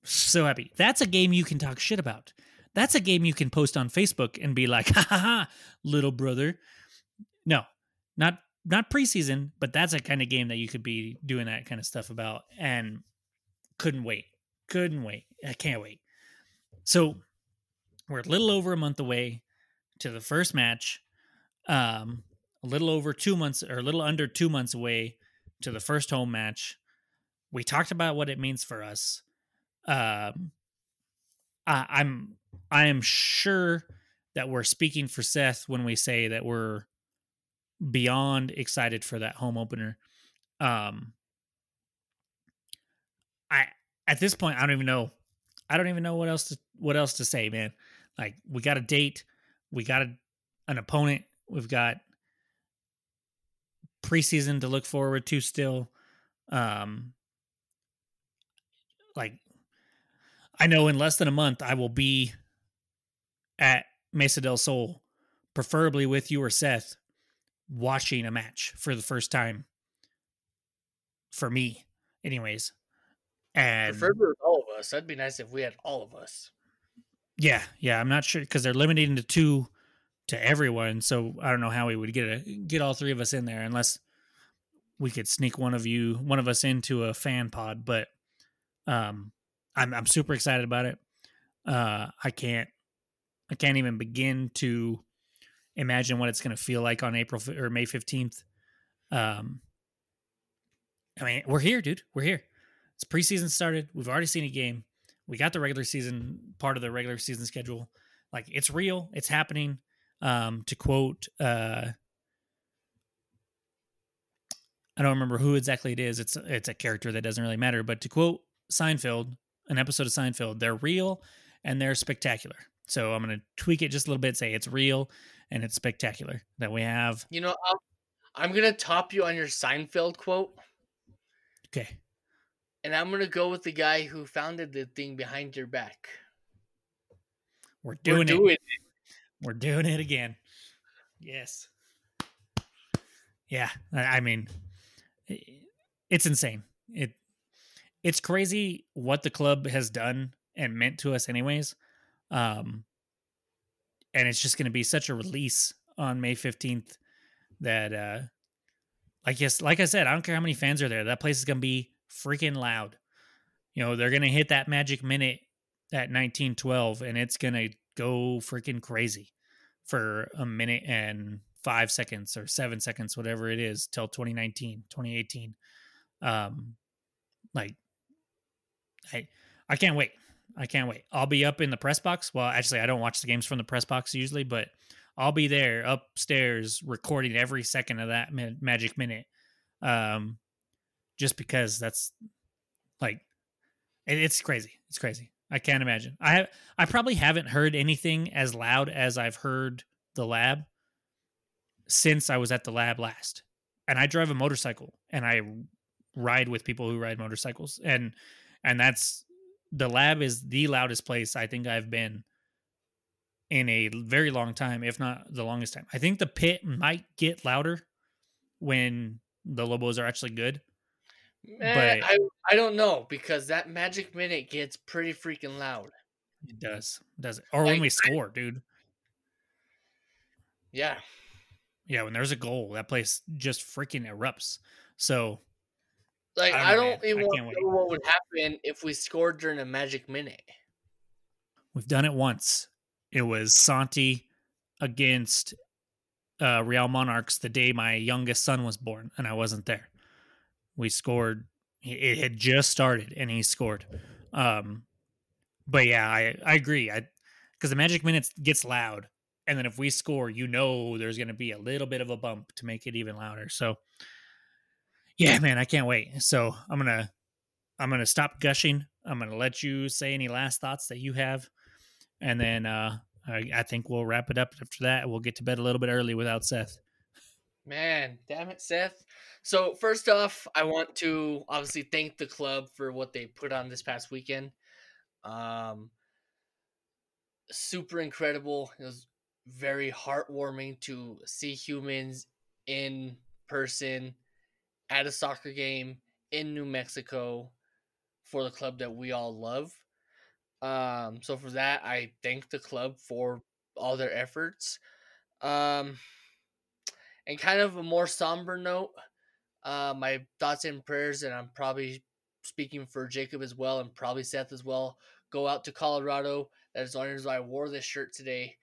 so happy. That's a game you can talk shit about. That's a game you can post on Facebook and be like, ha ha ha, little brother. No. Not preseason, but that's a kind of game that you could be doing that kind of stuff about, and couldn't wait. I can't wait. So we're a little over a month away to the first match, a little under 2 months away to the first home match. We talked about what it means for us. I am sure that we're speaking for Seth when we say that we're beyond excited for that home opener. At this point, I don't even know what else to say, man. Like, we got a date, we got an opponent, we've got preseason to look forward to still. Like, I know in less than a month, I will be at Mesa del Sol, preferably with you or Seth, watching a match for the first time, for me anyways, and preferably with all of us. That'd be nice if we had all of us. Yeah. I'm not sure, because they're limiting to 2 to everyone, so I don't know how we would get all 3 of us in there, unless we could sneak one of us into a fan pod. But I'm super excited about it. I can't even begin to imagine what it's going to feel like on April or May 15th. I mean, we're here, dude. We're here. It's preseason started. We've already seen a game. We got the regular season, part of the regular season schedule. Like, it's real. It's happening. To quote, I don't remember who exactly it is. It's a character that doesn't really matter. But to quote Seinfeld, an episode of Seinfeld, they're real and they're spectacular. So I'm going to tweak it just a little bit, say it's real and it's spectacular that we have. You know, I'm going to top you on your Seinfeld quote. Okay. And I'm going to go with the guy who founded the thing, behind your back. We're doing it. We're doing it again. Yes. Yeah. I mean, it's insane. It's crazy what the club has done and meant to us anyways. And it's just going to be such a release on May 15th that I guess, like I said, I don't care how many fans are there. That place is going to be freaking loud. You know, they're going to hit that magic minute at 19:12, and it's going to go freaking crazy for a minute and 5 seconds or 7 seconds, whatever it is, till 2019, 2018. I can't wait. I can't wait. I'll be up in the press box. Well, actually, I don't watch the games from the press box usually, but I'll be there upstairs recording every second of that magic minute. Just because that's like, it's crazy. It's crazy. I can't imagine. I probably haven't heard anything as loud as I've heard the lab since I was at the lab last. And I drive a motorcycle and I ride with people who ride motorcycles. And that's, the lab is the loudest place I think I've been in a very long time, if not the longest time. I think the pit might get louder when the Lobos are actually good. But I don't know, because that magic minute gets pretty freaking loud. It does. Does it? Or like, when we score, dude. Yeah. Yeah, when there's a goal, that place just freaking erupts. So like I don't even know what would happen if we scored during a magic minute. We've done it once. It was Santi against Real Monarchs the day my youngest son was born, and I wasn't there. We scored. It had just started, and he scored. But yeah, I agree. Because the magic minute gets loud, and then if we score, you know there's going to be a little bit of a bump to make it even louder. So yeah, man, I can't wait. So I'm gonna stop gushing. I'm gonna let you say any last thoughts that you have, and then I think we'll wrap it up after that. We'll get to bed a little bit early without Seth. Man, damn it, Seth. So first off, I want to obviously thank the club for what they put on this past weekend. Super incredible. It was very heartwarming to see humans in person at a soccer game in New Mexico for the club that we all love. So for that, I thank the club for all their efforts. And kind of a more somber note, my thoughts and prayers, and I'm probably speaking for Jacob as well and probably Seth as well, go out to Colorado. That is the only reason I wore this shirt today.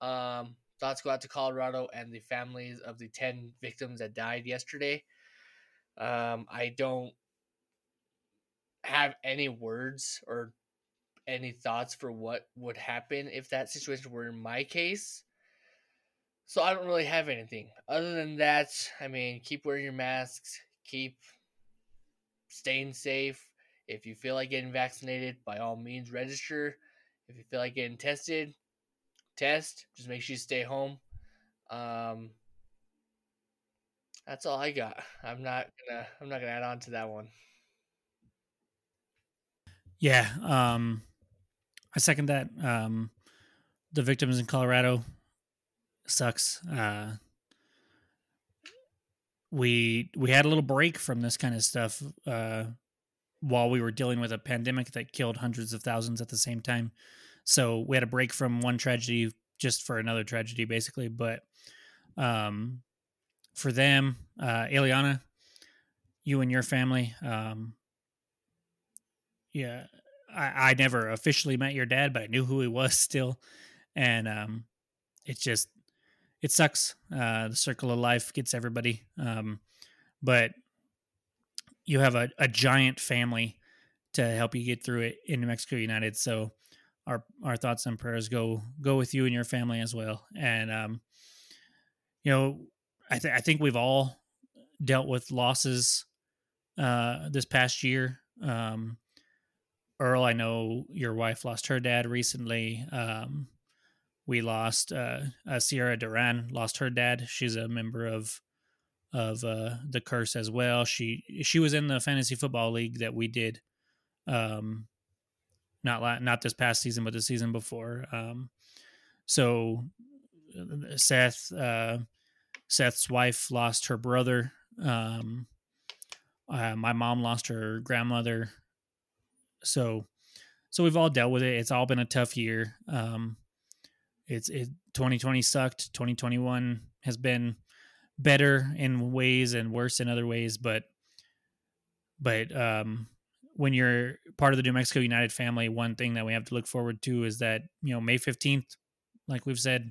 Thoughts go out to Colorado and the families of the 10 victims that died yesterday. I don't have any words or any thoughts for what would happen if that situation were in my case. So I don't really have anything. Other than that, I mean, keep wearing your masks. Keep staying safe. If you feel like getting vaccinated, by all means, register. If you feel like getting tested, test. Just make sure you stay home. That's all I got. I'm not gonna add on to that one. Yeah. I second that. The victims in Colorado. Sucks. We had a little break from this kind of stuff while we were dealing with a pandemic that killed hundreds of thousands at the same time. So we had a break from one tragedy just for another tragedy, basically. But for them, Eliana, you and your family, yeah, I never officially met your dad, but I knew who he was still. And it's just, it sucks. The circle of life gets everybody. But you have a giant family to help you get through it in New Mexico United. So our thoughts and prayers go with you and your family as well. And, you know, I think we've all dealt with losses this past year. Earl, I know your wife lost her dad recently. We lost Sierra Duran. Lost her dad. She's a member of the Curse as well. She was in the fantasy football league that we did, not this past season, but the season before. So Seth's wife lost her brother. My mom lost her grandmother. So we've all dealt with it. It's all been a tough year. 2020 sucked. 2021 has been better in ways and worse in other ways. But when you're part of the New Mexico United family, one thing that we have to look forward to is that, you know, May 15th, like we've said,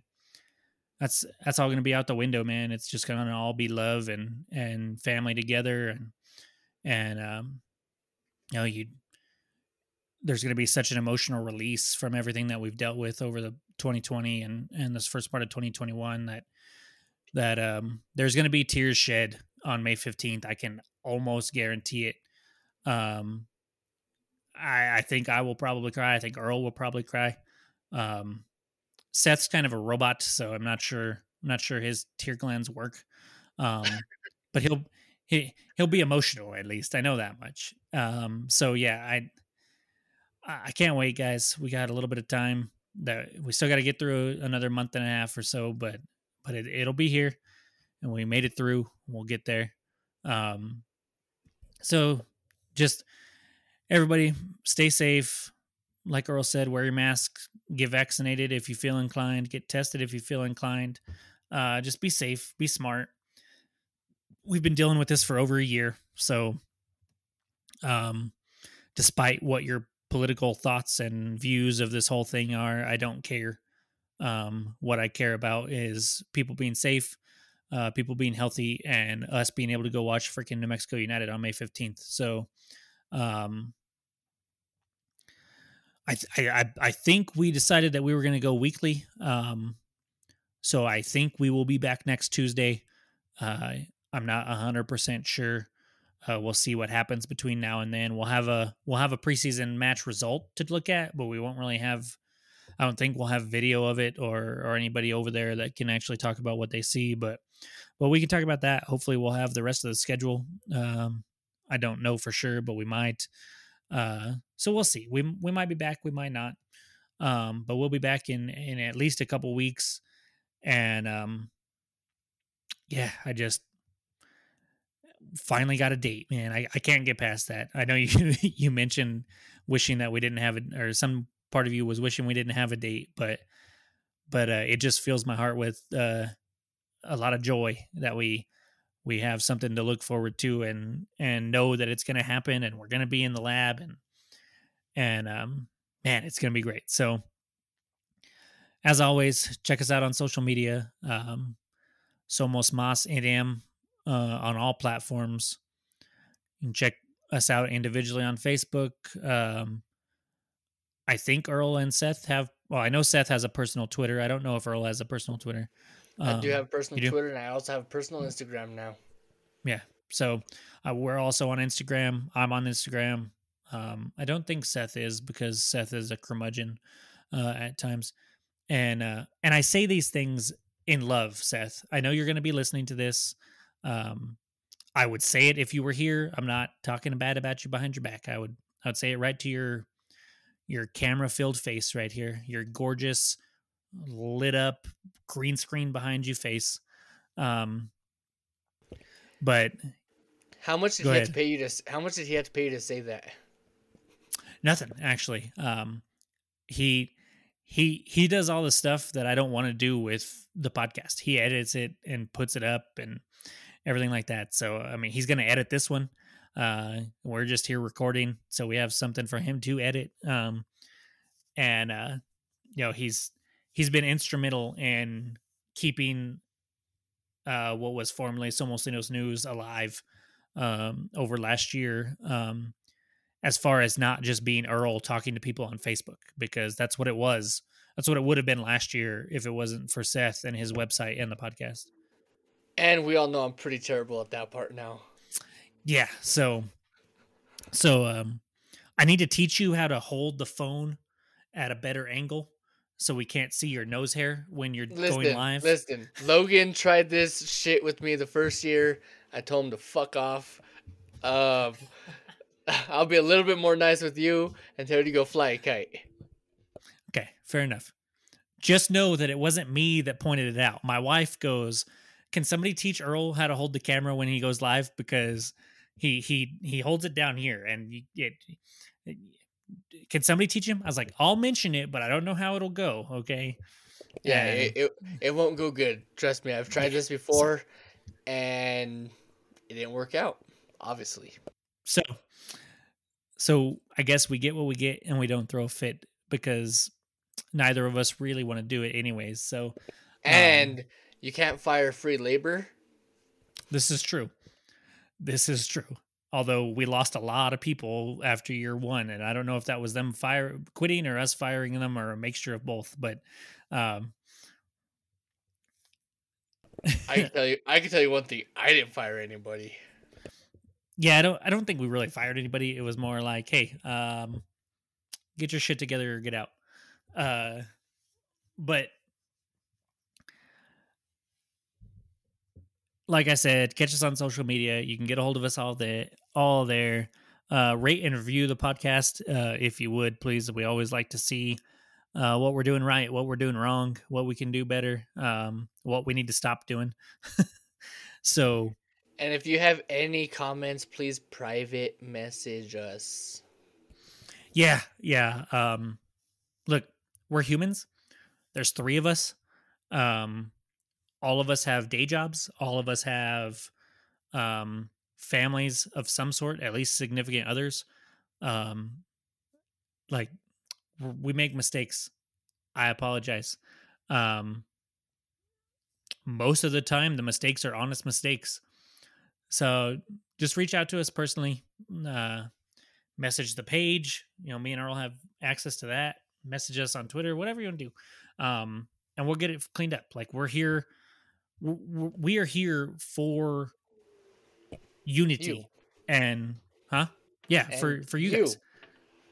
that's all going to be out the window, man. It's just going to all be love and family together. And you know, there's going to be such an emotional release from everything that we've dealt with over the 2020 and this first part of 2021 that there's going to be tears shed on May 15th. I can almost guarantee it. I think I will probably cry. I think Earl will probably cry. Seth's kind of a robot, so I'm not sure his tear glands work. But he'll be emotional, at least I know that much. So yeah, I can't wait, guys. We got a little bit of time that we still got to get through, another month and a half or so, but it'll be here, and we made it through. We'll get there. So just everybody stay safe. Like Earl said, wear your mask, get vaccinated if you feel inclined, get tested if you feel inclined. Just be safe, be smart. We've been dealing with this for over a year. So, despite what your political thoughts and views of this whole thing are, I don't care. What I care about is people being safe, people being healthy, and us being able to go watch freaking New Mexico United on May 15th. So, I think we decided that we were going to go weekly. So I think we will be back next Tuesday. I'm not 100% sure. We'll see what happens between now and then. We'll have a preseason match result to look at, but we won't really have, I don't think we'll have video of it or anybody over there that can actually talk about what they see, but we can talk about that. Hopefully we'll have the rest of the schedule. I don't know for sure, but we might. So we'll see. We might be back, we might not. But we'll be back in at least a couple weeks. And yeah, I just finally got a date, man. I can't get past that. I know you mentioned wishing that we didn't have it, or some part of you was wishing we didn't have a date, but it just fills my heart with a lot of joy that we have something to look forward to and know that it's going to happen, and we're going to be in the lab and man, it's going to be great. So as always, check us out on social media. Somos Mas NM on all platforms. You can check us out individually on Facebook. I think Earl and Seth have, well, I know Seth has a personal Twitter. I don't know if Earl has a personal Twitter. I do have personal Twitter, and I also have personal Instagram now. Yeah. So we're also on Instagram. I'm on Instagram. I don't think Seth is, because Seth is a curmudgeon at times. And I say these things in love, Seth. I know you're going to be listening to this. I would say it if you were here. I'm not talking bad about you behind your back. I would say it right to your camera-filled face right here. Your gorgeous, lit up green screen behind you face. But how much did he have to pay you to? How much did he have to pay you to say that? Nothing, actually. He does all the stuff that I don't want to do with the podcast. He edits it and puts it up and everything like that. So I mean, he's going to edit this one. We're just here recording, so we have something for him to edit. You know, he's been instrumental in keeping what was formerly Somos Latinos News alive over last year, as far as not just being Earl talking to people on Facebook, because that's what it was. That's what it would have been last year if it wasn't for Seth and his website and the podcast. And we all know I'm pretty terrible at that part now. Yeah, so I need to teach you how to hold the phone at a better angle, so we can't see your nose hair when you're going live. Listen, Logan tried this shit with me the first year. I told him to fuck off. I'll be a little bit more nice with you and tell you to go fly a kite. Okay, fair enough. Just know that it wasn't me that pointed it out. My wife goes, "Can somebody teach Earl how to hold the camera when he goes live? Because he holds it down here, and it can somebody teach him?" I was like, "I'll mention it, but I don't know how it'll go." Okay. Yeah, it won't go good. Trust me. I've tried this before. and it didn't work out, obviously. So I guess we get what we get, and we don't throw a fit because neither of us really want to do it anyways. So, and you can't fire free labor. This is true. Although we lost a lot of people after year one, and I don't know if that was them quitting or us firing them or a mixture of both, but I can tell you one thing. I didn't fire anybody. Yeah, I don't think we really fired anybody. It was more like, hey, get your shit together or get out. But like I said, catch us on social media. You can get a hold of us all there. Rate and review the podcast if you would, please. We always like to see what we're doing right, what we're doing wrong, what we can do better, what we need to stop doing. So. And if you have any comments, please private message us. Yeah. Look, we're humans. There's three of us. All of us have day jobs. All of us have families of some sort, at least significant others. We make mistakes. I apologize. Most of the time, the mistakes are honest mistakes. So just reach out to us personally, message the page, me and Earl have access to that, message us on Twitter, whatever you want to do. And we'll get it cleaned up. Like we're here, we are here for unity and for you guys.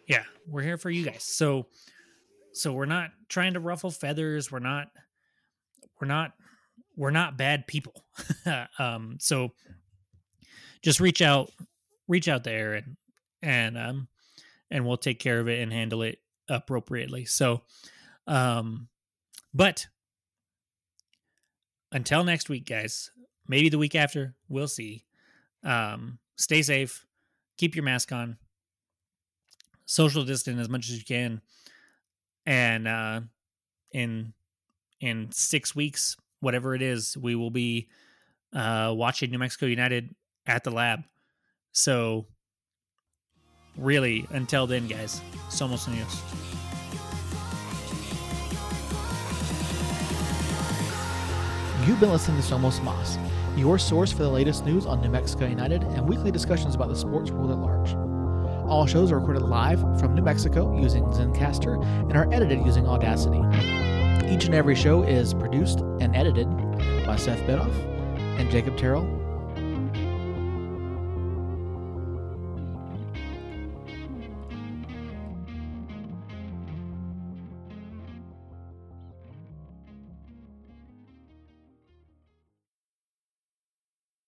Yeah. We're here for you guys. So we're not trying to ruffle feathers. We're not bad people. So just reach out there and we'll take care of it and handle it appropriately. So, but until next week, guys, maybe the week after, we'll see. Stay safe, keep your mask on, social distance as much as you can. And, in 6 weeks, whatever it is, we will be, watching New Mexico United at the lab. So really, until then, guys, somos unidos. You've been listening to Somos Más, your source for the latest news on New Mexico United and weekly discussions about the sports world at large. All shows are recorded live from New Mexico using Zencastr and are edited using Audacity. Each and every show is produced and edited by Seth Pitoff and Jacob Terrell.